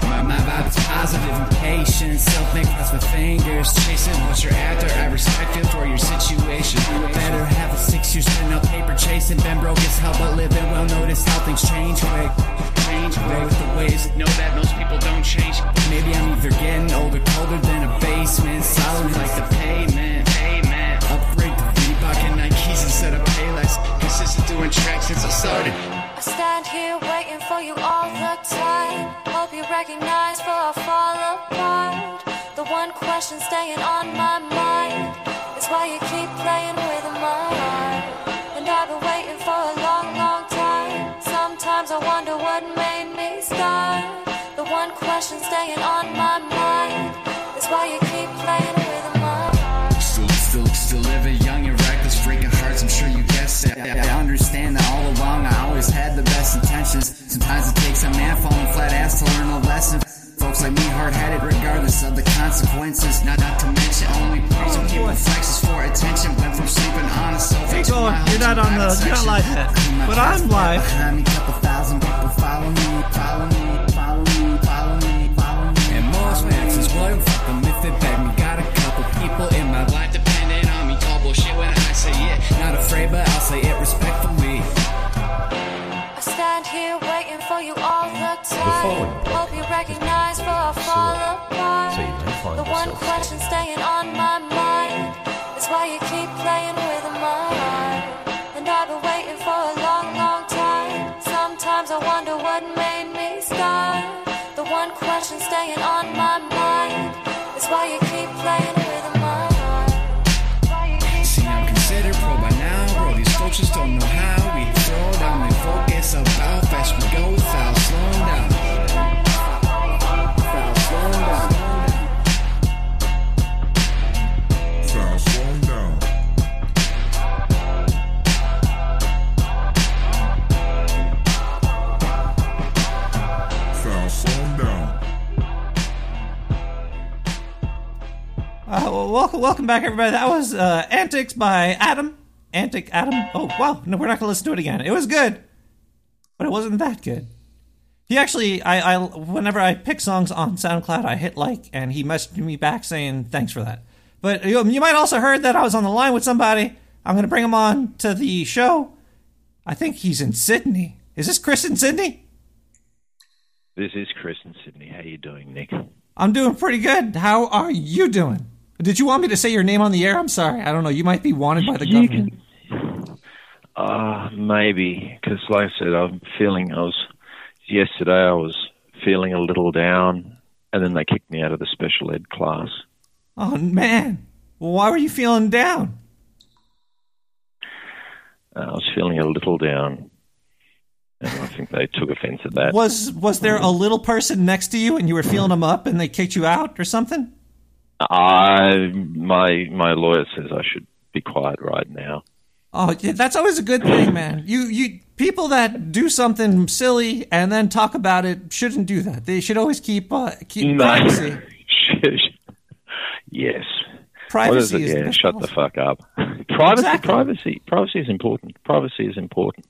My, my vibe is positive and patient. Something cross my fingers. Chasing what you're after. I respect you for your situation. Better have a six year spend on paper chasing. Been broke as hell but living well. Notice how things change quick. Change quick with the waves. Know that most people don't change. Maybe I'm either getting older, colder than a basement. Solid like the pavement. Payment. Upgrade the Reebok and Nikes instead of Payless. Consistent doing tracks since I started. I stand here waiting for you all the time. Hope you recognize before I fall apart. The one question staying on my mind is why you keep playing with my mind. And I've been waiting for a long, long time. Sometimes I wonder what made me start. The one question staying on my mind is why you keep playing with my mind. Still, still, still living young and reckless, breaking hearts, I'm sure you guessed it. I, I understand that all along I always had the best intentions. Sometimes it takes a man falling flat ass to learn a lesson. Folks like me hard-headed regardless of the consequences. Not, not to mention only pros and people flexes for attention. Went from sleeping on a sofa to my home. You're not on the, you're not live, but I'm live. Behind me, couple thousand people follow me, follow me, follow me. Boy, I'm fucking with it, baby. Got a couple people in my life depending on me. Call bullshit when I say it. Not afraid, but I'll say it respectfully. I stand here waiting for you all the time. Hope you recognize for I fall apart. The one question staying on my mind is why you keep playing with my mind. And I've been waiting for a long, long time. Sometimes I wonder what made me start. The one question staying on my mind. That's why you keep playing with my mind. See, I'm considered pro by now. Bro, these folks just don't know how. We throw down, they focus up how fast we go without slowing down. Without slowing down. Without slowing down. Without slowing down. Uh, well, welcome, welcome back, everybody. That was uh, Antics by Adam. Antic Adam. Oh, wow. No, we're not going to listen to it again. It was good, but it wasn't that good. He actually, I, I, whenever I pick songs on SoundCloud, I hit like, and he messaged me back saying thanks for that. But you, you might also heard that I was on the line with somebody. I'm going to bring him on to the show. I think he's in Sydney. Is this Chris in Sydney? This is Chris in Sydney. How you doing, Nick? I'm doing pretty good. How are you doing? Did you want me to say your name on the air? I'm sorry. I don't know. You might be wanted by the government. Uh, maybe. Because like I said, I'm feeling, I was, yesterday I was feeling a little down, and then they kicked me out of the special ed class. Oh, man. Well, why were you feeling down? I was feeling a little down, and I think they took offense at that. Was, was there a little person next to you, and you were feeling them up, and they kicked you out or something? I my my lawyer says I should be quiet right now. Oh, yeah, that's always a good thing, man. You you people that do something silly and then talk about it shouldn't do that. They should always keep uh, keep no. privacy. Yes, privacy. What is it? Is yeah, the shut policy. The fuck up. Privacy, exactly. privacy, privacy is important. Privacy is important.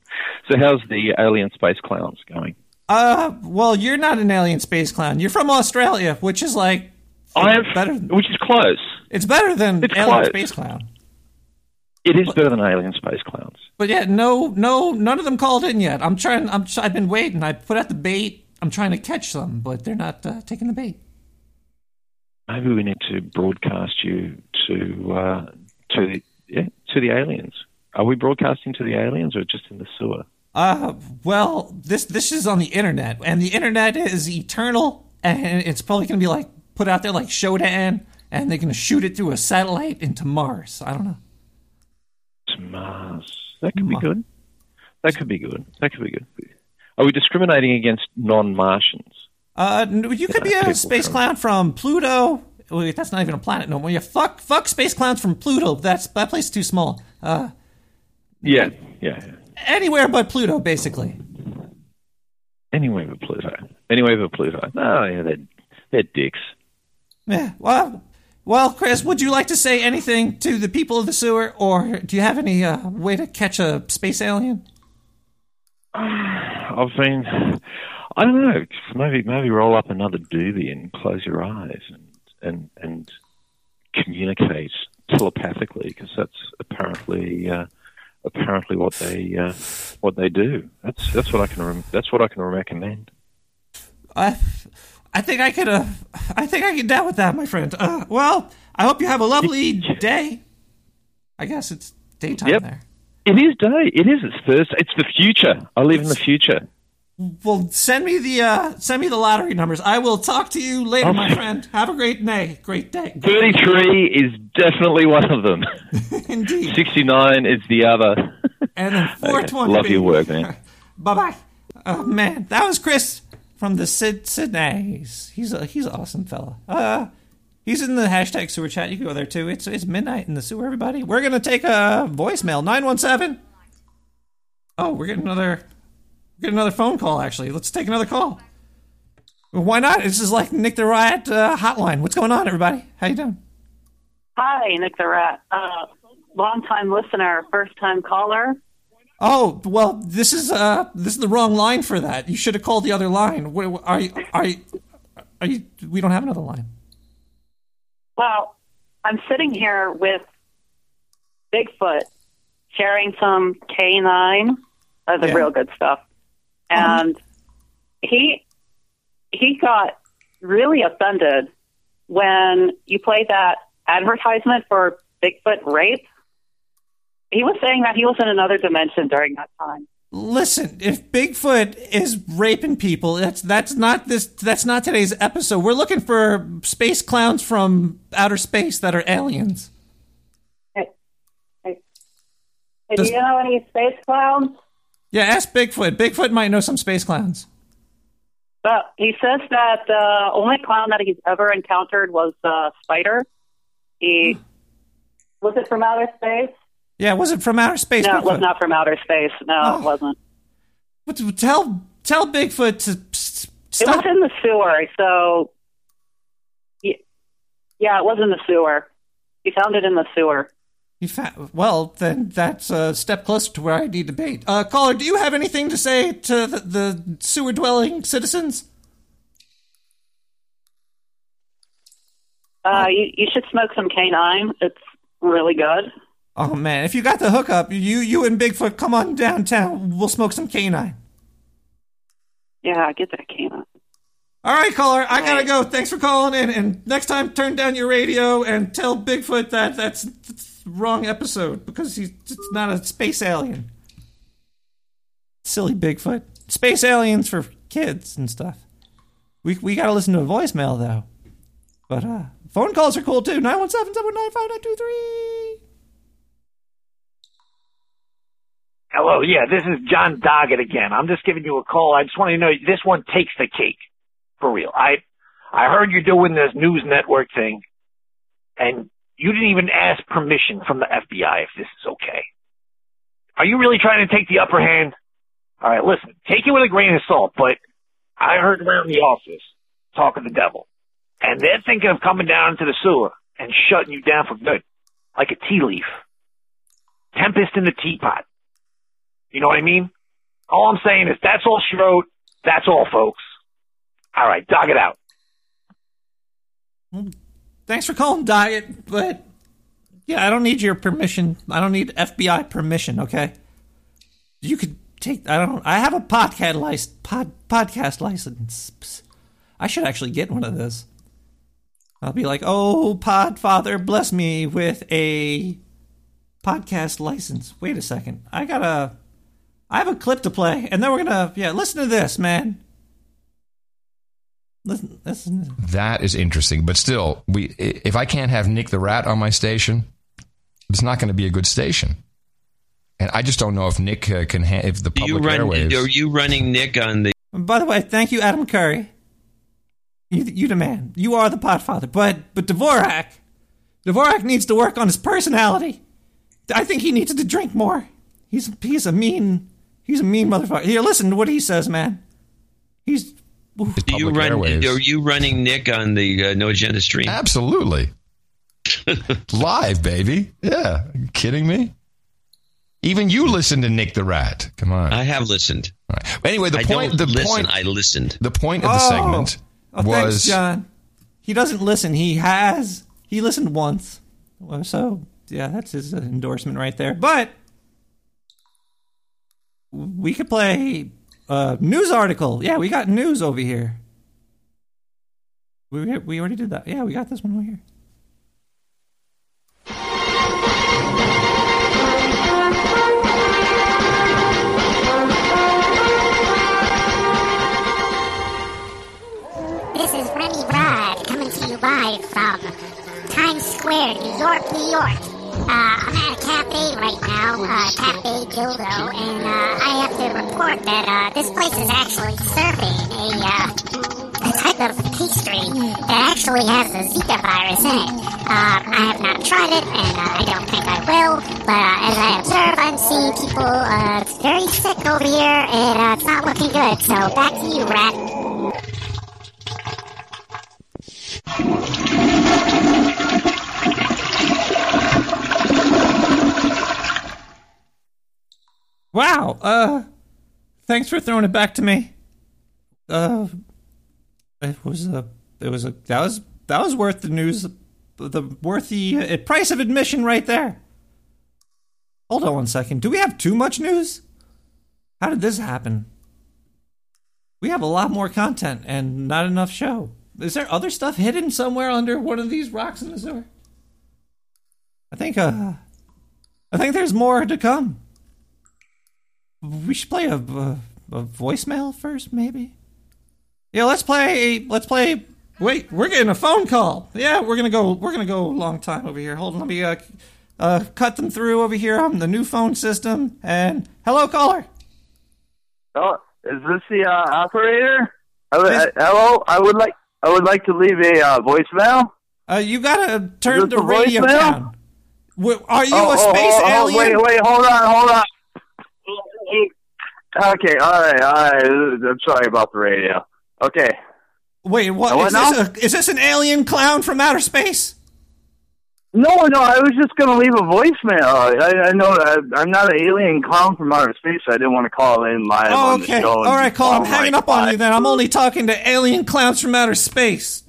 So, how's the alien space clowns going? Uh, well, you're not an alien space clown. You're from Australia, which is like. I have, better than, which is close. It's better than it's Alien close. Space Clown. It is but, better than Alien Space Clowns. But yeah, no, no, none of them called in yet. I'm trying. I'm. I've been waiting. I put out the bait. I'm trying to catch some, but they're not uh, taking the bait. Maybe we need to broadcast you to uh, to the yeah, to the aliens. Are we broadcasting to the aliens or just in the sewer? Uh, well, this this is on the internet, and the internet is eternal, and it's probably going to be like. Put out there like Shodan, and they're going to shoot it through a satellite into Mars. I don't know. To Mars. That could Mars. be good. That could be good. That could be good. Are we discriminating against non-Martians? Uh, you, you could know, be a space from. clown from Pluto. Wait, that's not even a planet no more. Yeah, fuck, fuck space clowns from Pluto. That's that place is too small. Uh, yeah, yeah. Anywhere but Pluto, basically. Anywhere but Pluto. Anywhere but Pluto. No, yeah, they're, they're dicks. Yeah, well, well, Chris, would you like to say anything to the people of the sewer, or do you have any uh, way to catch a space alien? I've been, I don't know, maybe maybe roll up another doobie and close your eyes and and, and communicate telepathically, because that's apparently uh, apparently what they uh, what they do. That's that's what I can rem- that's what I can recommend. I I think I could uh, I think I could down with that, my friend. Uh, well, I hope you have a lovely day. I guess it's daytime yep. there. It is day. It is. It's Thursday. It's the future. I live in the future. Well, send me the uh, send me the lottery numbers. I will talk to you later, oh my, my friend. Have a great day. Great day. thirty-three is definitely one of them. Indeed. sixty-nine is the other. And then four twenty. Okay. Love your work, man. Bye-bye. Oh, man. That was Chris from the Sid Sydneys. He's a, he's an awesome fella. Uh, He's in the hashtag sewer chat. You can go there, too. It's it's midnight in the sewer, everybody. We're going to take a voicemail. nine one seven. Oh, we're getting another we're getting another phone call, actually. Let's take another call. Why not? This is like Nick the Rat uh, hotline. What's going on, everybody? How you doing? Hi, Nick the Rat. Uh, long-time listener, first-time caller. Oh, well, this is uh this is the wrong line for that. You should have called the other line. What, are you, are you, are you, we don't have another line. Well, I'm sitting here with Bigfoot sharing some K nine, uh, the yeah. real good stuff. And um, he he got really offended when you played that advertisement for Bigfoot rape. He was saying that he was in another dimension during that time. Listen, if Bigfoot is raping people, that's that's not this. That's not today's episode. We're looking for space clowns from outer space that are aliens. Hey, hey. hey Does, do you know any space clowns? Yeah, ask Bigfoot. Bigfoot might know some space clowns. Well, he says that the only clown that he's ever encountered was uh, Spider. He was it from outer space? Yeah, was it from outer space? No, Bigfoot? It was not from outer space. No, oh. It wasn't. But tell tell Bigfoot to psst, stop. It was in the sewer, so... Yeah, it was in the sewer. He found it in the sewer. He found, well, then that's a step closer to where I need debate. Uh, caller, do you have anything to say to the, the sewer-dwelling citizens? Uh, you, you should smoke some K nine. It's really good. Oh, man, if you got the hookup, you you and Bigfoot, come on downtown. We'll smoke some K nine. Yeah, get that K nine. All right, caller, All I right. got to go. Thanks for calling in. And next time, turn down your radio and tell Bigfoot that that's the wrong episode, because he's not a space alien. Silly Bigfoot. Space aliens for kids and stuff. We we got to listen to a voicemail, though. But uh, phone calls are cool, too. nine one seven, seven one nine, five nine two three. Hello, yeah, this is John Doggett again. I'm just giving you a call. I just want to know, this one takes the cake, for real. I I heard you're doing this news network thing, and you didn't even ask permission from the F B I if this is okay. Are you really trying to take the upper hand? All right, listen, take it with a grain of salt, but I heard around the office talking to the devil, and they're thinking of coming down to the sewer and shutting you down for good, like a tea leaf. Tempest in the teapot. You know what I mean? All I'm saying is that's all she wrote. That's all, folks. All right, dog it out. Thanks for calling, Diet. But, yeah, I don't need your permission. I don't need F B I permission, okay? You could take... I don't... I have a podcast license. Pod, podcast license. I should actually get one of those. I'll be like, oh, Podfather, bless me with a podcast license. Wait a second. I got a... I have a clip to play, and then we're gonna yeah listen to this, man. Listen, listen. That is interesting, but still, we if I can't have Nick the Rat on my station, it's not going to be a good station. And I just don't know if Nick uh, can ha- if the public you run, airwaves. Are you running Nick on the? By the way, thank you, Adam Curry. You, you the man. You are the Podfather, but but Dvorak, Dvorak needs to work on his personality. I think he needs to drink more. He's he's a mean. He's a mean motherfucker. Here, listen to what he says, man. He's Do you run? Airwaves. Are you running Nick on the uh, No Agenda stream? Absolutely. Live, baby. Yeah. Are you kidding me? Even you listen to Nick the Rat. Come on. I have listened. All right. Anyway, the I point. The listen, point. I listened. The point of the oh. segment oh, was. Thanks, John. He doesn't listen. He has. He listened once. So yeah, that's his endorsement right there. But we could play. Uh, news article. Yeah, we got news over here. We we already did that. Yeah, we got this one over here. This is Remy Brad coming to you live from Times Square, New York, New York. Uh, I'm at a cafe right now, uh, Cafe Dildo, and uh, I have to report that uh, this place is actually serving a, uh, a type of pastry that actually has a Zika virus in it. Uh, I have not tried it, and uh, I don't think I will, but uh, as I observe, I'm seeing people uh, very sick over here, and uh, it's not looking good, so back to you, Rat. Wow, uh, thanks for throwing it back to me. Uh, it was a, it was a, that was, that was worth the news, the worth the uh, price of admission right there. Hold on one second, do we have too much news? How did this happen? We have a lot more content and not enough show. Is there other stuff hidden somewhere under one of these rocks in the sewer? I think, uh, I think there's more to come. We should play a, a, a voicemail first, maybe. Yeah, let's play. Let's play. Wait, we're getting a phone call. Yeah, we're gonna go. We're gonna go a long time over here. Hold on, let me uh, uh, cut them through over here on the new phone system. And hello, caller. Oh, is this the uh, operator? This, hello, I would like. I would like to leave a uh, voicemail. Uh, you gotta turn the radio voicemail? down. Are you oh, a space oh, oh, alien? Oh, wait, wait, hold on, hold on. Okay, all right, all right. I'm sorry about the radio. Okay. Wait, what? what is, this a, is this an alien clown from outer space? No, no, I was just going to leave a voicemail. I, I know I, I'm not an alien clown from outer space. So I didn't want to call in live oh, on okay. the show. All right, call. I'm hanging up on you then. I'm only talking to alien clowns from outer space.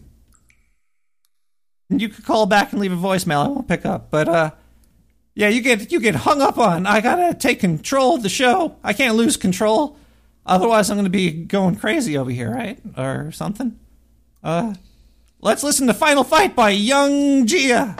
You could call back and leave a voicemail. I won't pick up, but... uh Yeah, you get you get hung up on. I gotta take control of the show. I can't lose control, otherwise I'm gonna be going crazy over here, right, or something. Uh, let's listen to "Final Fight" by Young Gia.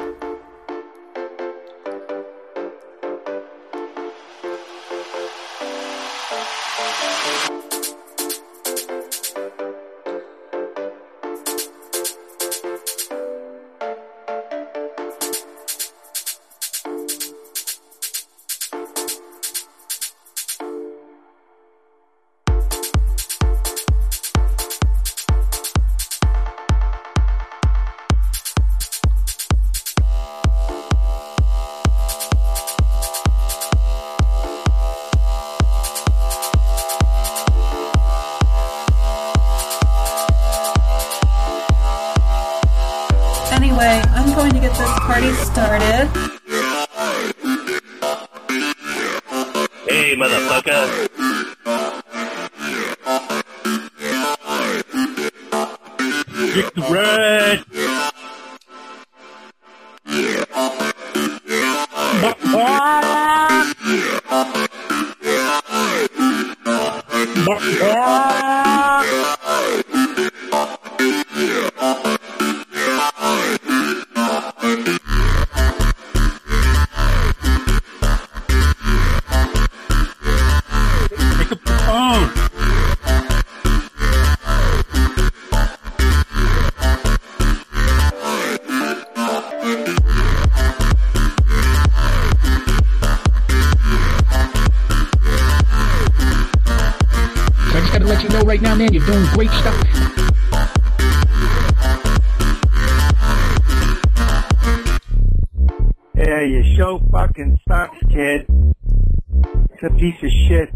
Piece of shit.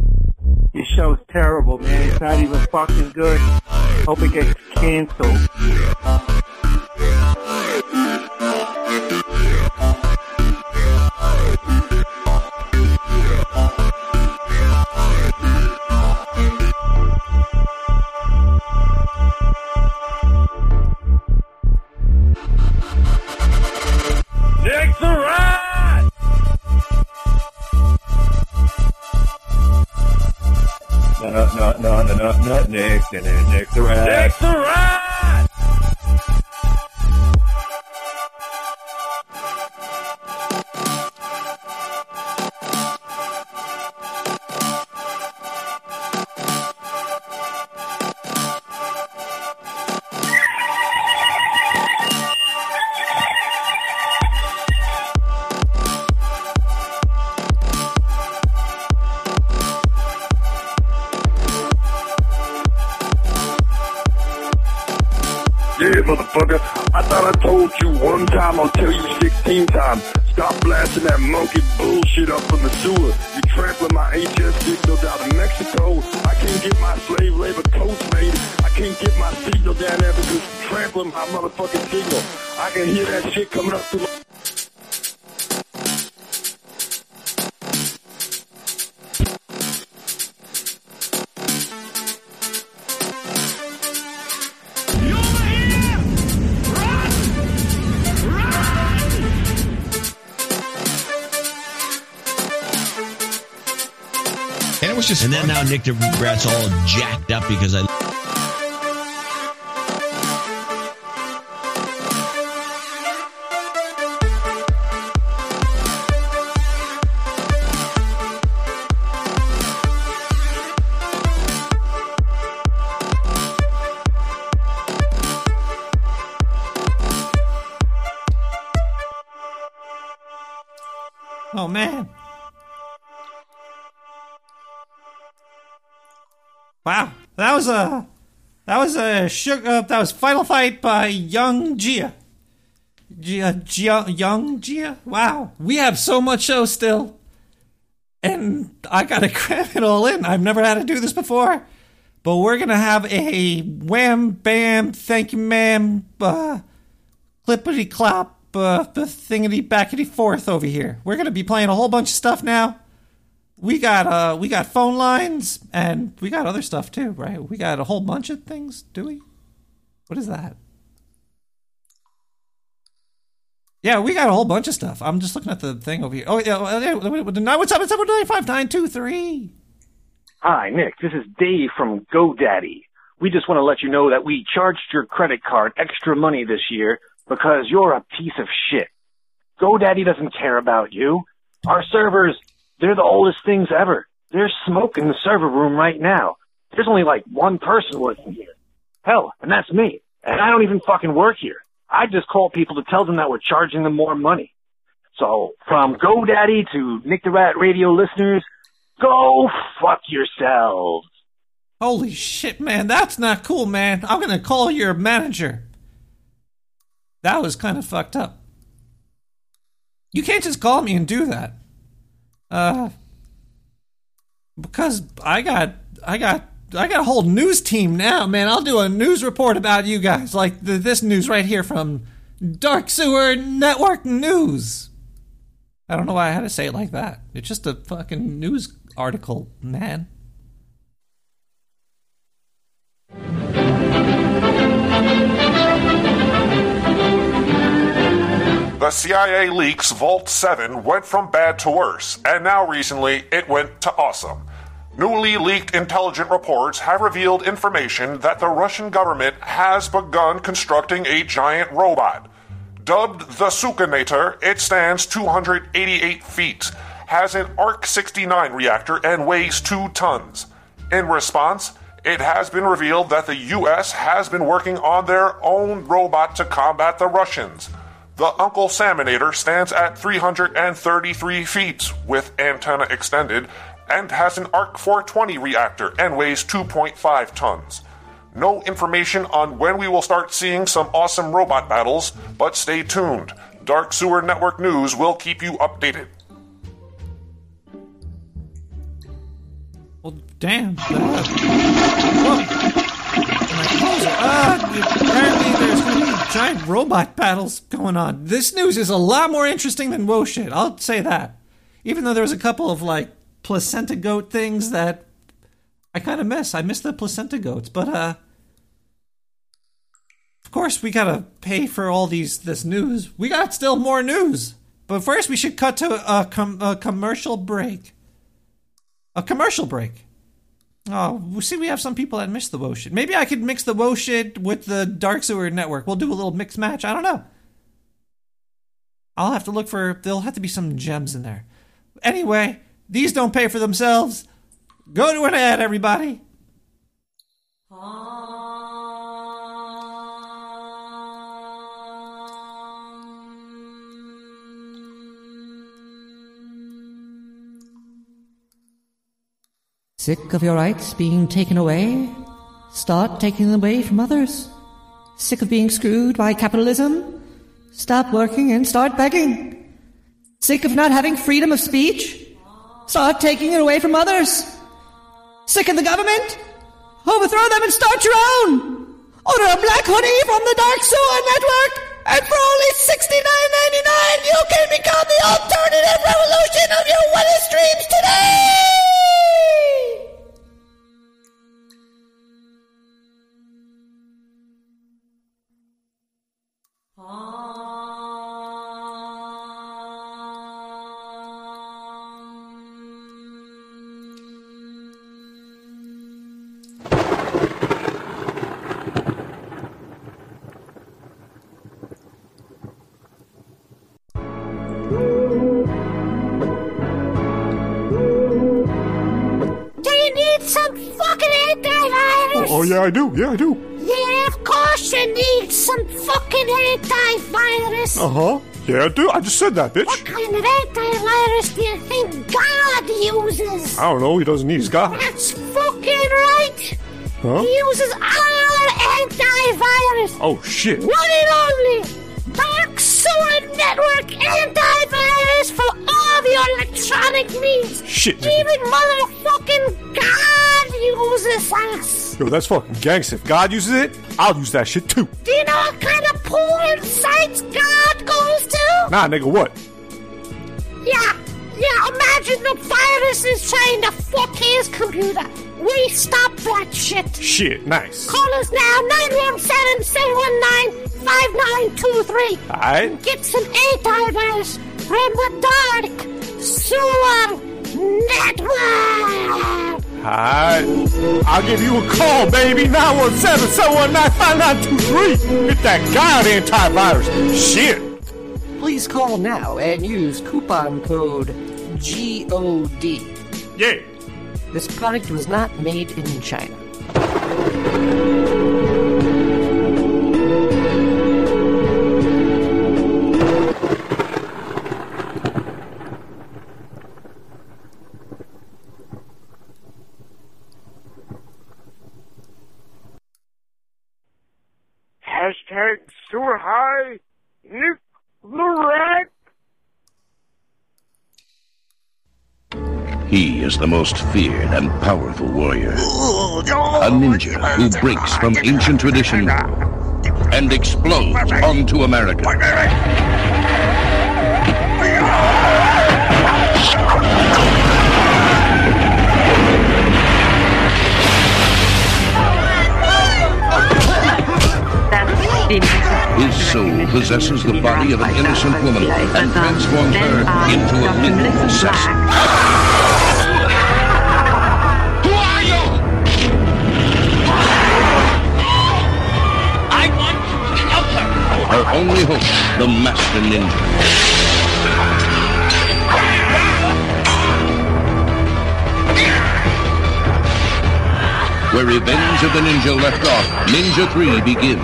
Your show's terrible, man. It's not even fucking good. hope it gets cancelled. Uh, No, no, no, no, no, Nick, Nick, Nick the Rat. Nick the Rat! Yeah, motherfucker, I thought I told you one time, I'll tell you sixteen times. Stop blasting that monkey bullshit up from the sewer. You trampling my H S signals out of Mexico. I can't get my slave labor coats made. I can't get my signal down there because you're trampling my motherfucking signal. I can hear that shit coming up through my... And it was just, and then now Nick the Rat's all jacked up because I... Oh, man. Wow, that was a that was a sugar, uh, that was Final Fight by Young Gia, Gia, Gia Young Gia. Wow, we have so much show still, and I gotta cram it all in. I've never had to do this before, but we're gonna have a wham bam, thank you ma'am, uh, clippity clop, uh, thingity backity forth over here. We're gonna be playing a whole bunch of stuff now. We got uh, we got phone lines, and we got other stuff too, right? We got a whole bunch of things, do we? What is that? Yeah, we got a whole bunch of stuff. I'm just looking at the thing over here. Oh, yeah, what's up? It's seven nine five nine two three. Hi, Nick. This is Dave from GoDaddy. We just want to let you know that we charged your credit card extra money this year because you're a piece of shit. GoDaddy doesn't care about you. Our servers... they're the oldest things ever. There's smoke in the server room right now. There's only like one person working here. Hell, and that's me. And I don't even fucking work here. I just call people to tell them that we're charging them more money. So, from GoDaddy to Nick the Rat Radio listeners, go fuck yourselves. Holy shit, man. That's not cool, man. I'm gonna call your manager. That was kind of fucked up. You can't just call me and do that. Uh, because I got, I got, I got a whole news team now, man. I'll do a news report about you guys, like the, this news right here from Dark Sewer Network News. I don't know why I had to say it like that. It's just a fucking news article, man. The C I A leaks Vault seven went from bad to worse, and now recently it went to awesome. Newly leaked intelligence reports have revealed information that the Russian government has begun constructing a giant robot. Dubbed the Sukinator, it stands two hundred eighty-eight feet, has an Arc sixty-nine reactor, and weighs two tons. In response, it has been revealed that the U S has been working on their own robot to combat the Russians. The Uncle Saminator stands at three hundred thirty-three feet with antenna extended and has an Arc four twenty reactor and weighs two point five tons. No information on when we will start seeing some awesome robot battles, but stay tuned. Dark Sewer Network News will keep you updated. Well, damn. Uh, apparently there's going to be giant robot battles going on. This news is a lot more interesting than Woe shit, I'll say that. Even though there was a couple of, like, placenta goat things that I kind of miss. I miss the placenta goats, but, uh... Of course, we gotta pay for all these this news. We got still more news, but first we should cut to a, com- a commercial break. A commercial break. Oh, see, we have some people that miss the Woe shit. Maybe I could mix the Woe shit with the Dark Sewer Network. We'll do a little mix match. I don't know. I'll have to look for. There'll have to be some gems in there. Anyway, these don't pay for themselves. Go to an ad, everybody. Oh. Sick of your rights being taken away? Start taking them away from others. Sick of being screwed by capitalism? Stop working and start begging. Sick of not having freedom of speech? Start taking it away from others. Sick of the government? Overthrow them and start your own. Order a black hoodie from the Dark Sewer Network, and for only sixty-nine ninety-nine you can become the alternative revolution of your wildest dreams today! Yeah, I do. Yeah, I do. Yeah, of course you need some fucking antivirus. Uh-huh. Yeah, I do. I just said that, bitch. What kind of antivirus do you think God uses? I don't know. He doesn't need God. That's fucking right. Huh? He uses our antivirus. Oh, shit. One and only Dark Sewer Network antivirus for all of your electronic needs. Shit. Even motherfucking God uses us. Yo, that's fucking gangster. If God uses it, I'll use that shit too. Do you know what kind of porn sites God goes to? Nah, nigga, what? Yeah, yeah, imagine the virus is trying to fuck his computer. We stop that shit. Shit, nice. Call us now, nine one seven, seven one nine, five nine two three. Alright. Get some antivirus from the Dark Sewer Network. Alright, I'll give you a call, baby. nine one seven, seven one nine, five nine two three. Get that God antivirus. Shit. Please call now and use coupon code G O D. Yeah. This product was not made in China. Hashtag sewer high, nuke the rat. He is the most feared and powerful warrior. A ninja who breaks from ancient tradition and explodes onto America. His soul possesses the body of an innocent woman and transforms her into a lethal assassin. Who are you? I want you to help her. Her only hope, the Master Ninja. Where Revenge of the Ninja left off, Ninja three begins.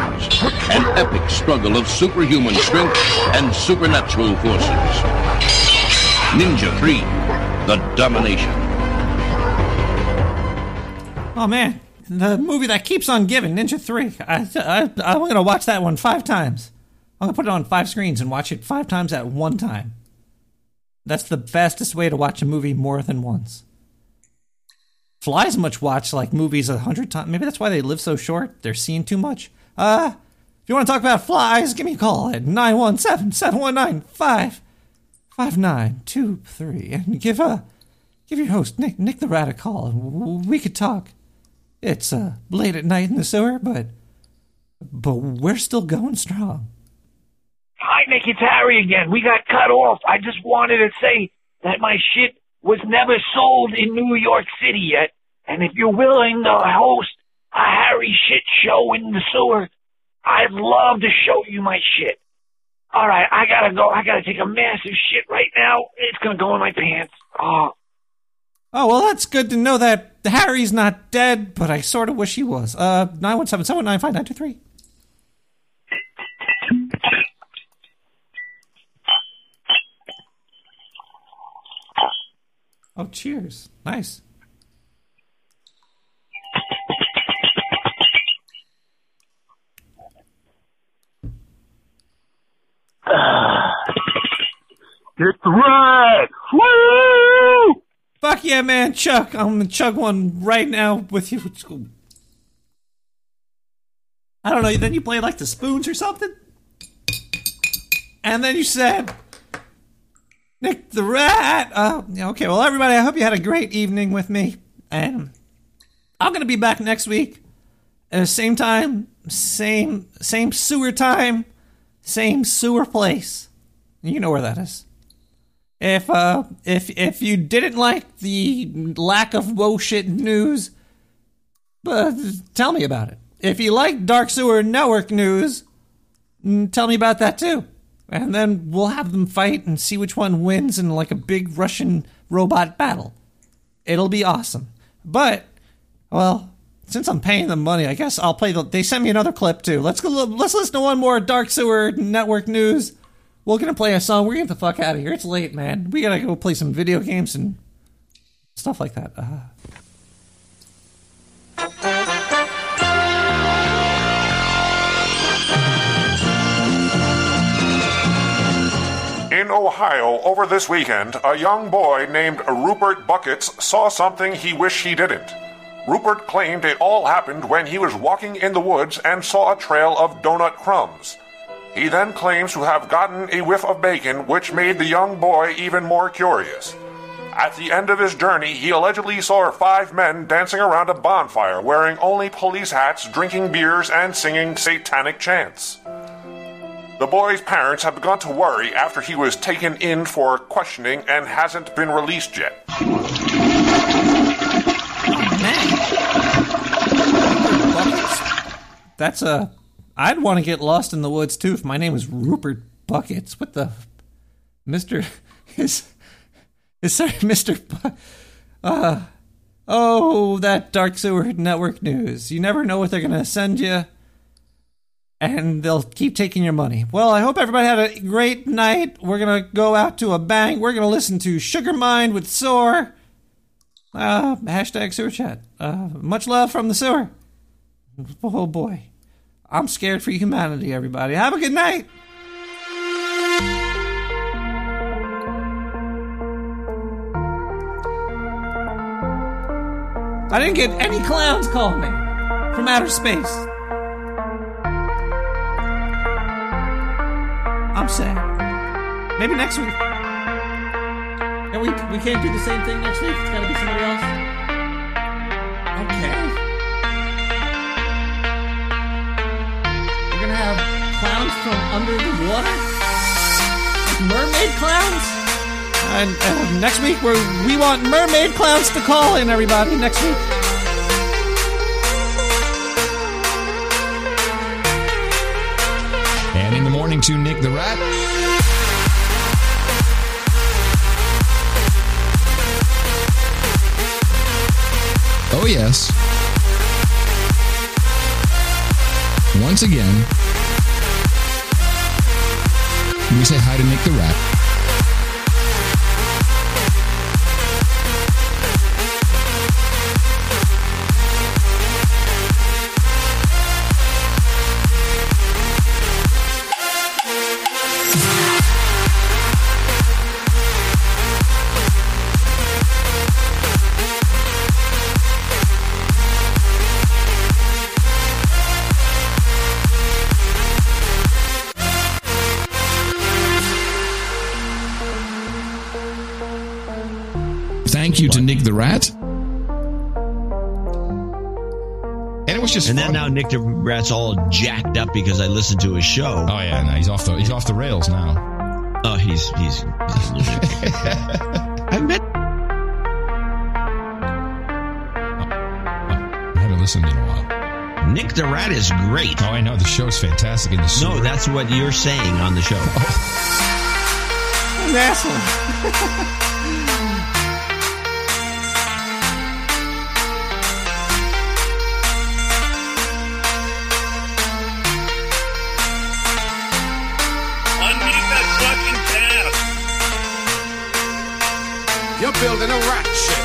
An epic struggle of superhuman strength and supernatural forces. Ninja three, The Domination. Oh man, the movie that keeps on giving, Ninja three. I, I, I'm going to watch that one five times. I'm going to put it on five screens and watch it five times at one time. That's the fastest way to watch a movie more than once. Flies much watch like movies a hundred times. Maybe that's why they live so short. They're seeing too much. Uh, if you want to talk about flies, give me a call at nine one seven, seven one nine, five five nine two three and give uh, give your host, Nick, Nick the Rat, a call. We could talk. It's uh, late at night in the sewer, but but we're still going strong. Hi, Nick, it's Harry again. We got cut off. I just wanted to say that my shit was never sold in New York City yet, and if you're willing to host a Harry shit show in the sewer, I'd love to show you my shit. All right, I gotta go. I gotta take a massive shit right now. It's gonna go in my pants. Oh. Oh, well, that's good to know that Harry's not dead, but I sort of wish he was. Uh, nine one seven, seven one nine, five nine two three. Oh, cheers. Nice. Uh, it's red! Woo! Fuck yeah, man, Chuck. I'm gonna chug one right now with you. I don't know, then you played like the spoons or something? And then you said... Nick the Rat! Uh, okay, well, everybody, I hope you had a great evening with me. And I'm going to be back next week at the same time, same same sewer time, same sewer place. You know where that is. If uh, if if you didn't like the lack of woe shit news, but tell me about it. If you like Dark Sewer Network news, tell me about that too. And then we'll have them fight and see which one wins in like a big Russian robot battle. It'll be awesome. But, well, since I'm paying them money, I guess I'll play the... They sent me another clip too. Let's go. Let's listen to one more Dark Sewer Network news. We're going to play a song. We're going to get the fuck out of here. It's late, man. We got to go play some video games and stuff like that. Uh-huh. In Ohio, over this weekend, a young boy named Rupert Buckets saw something he wished he didn't. Rupert claimed it all happened when he was walking in the woods and saw a trail of donut crumbs. He then claims to have gotten a whiff of bacon, which made the young boy even more curious. At the end of his journey, he allegedly saw five men dancing around a bonfire, wearing only police hats, drinking beers, and singing satanic chants. The boy's parents have begun to worry after he was taken in for questioning and hasn't been released yet. Oh, man. That's a... I'd want to get lost in the woods, too, if my name was Rupert Buckets. What the... Mister... Is... Is there Mister... Bu- uh, oh, that Dark Sewer Network news. You never know what they're going to send you. And they'll keep taking your money. Well, I hope everybody had a great night. We're going to go out to a bang. We're going to listen to Sugar Mind with Soar. Uh, hashtag sewer chat. Uh, much love from the sewer. Oh, boy. I'm scared for humanity, everybody. Have a good night. I didn't get any clowns calling me from outer space. I'm sad. Maybe next week. And we we can't do the same thing next week. It's got to be somebody else. Okay. We're gonna have clowns from under the water. Mermaid clowns. And, and next week we we want mermaid clowns to call in, everybody. Next week. Morning to Nick the Rat. Oh, yes. Once again, we say hi to Nick the thank you to Nick the Rat. And it was just and fun. Then now Nick the Rat's all jacked up because I listened to his show. Oh yeah, no, he's off the he's off the rails now. Oh, he's he's. he's I met. Oh, I haven't listened in a while. Nick the Rat is great. Oh, I know, the show's fantastic. In the sewer. No, that's what you're saying on the show. Oh. I'm an asshole. Building a rat show.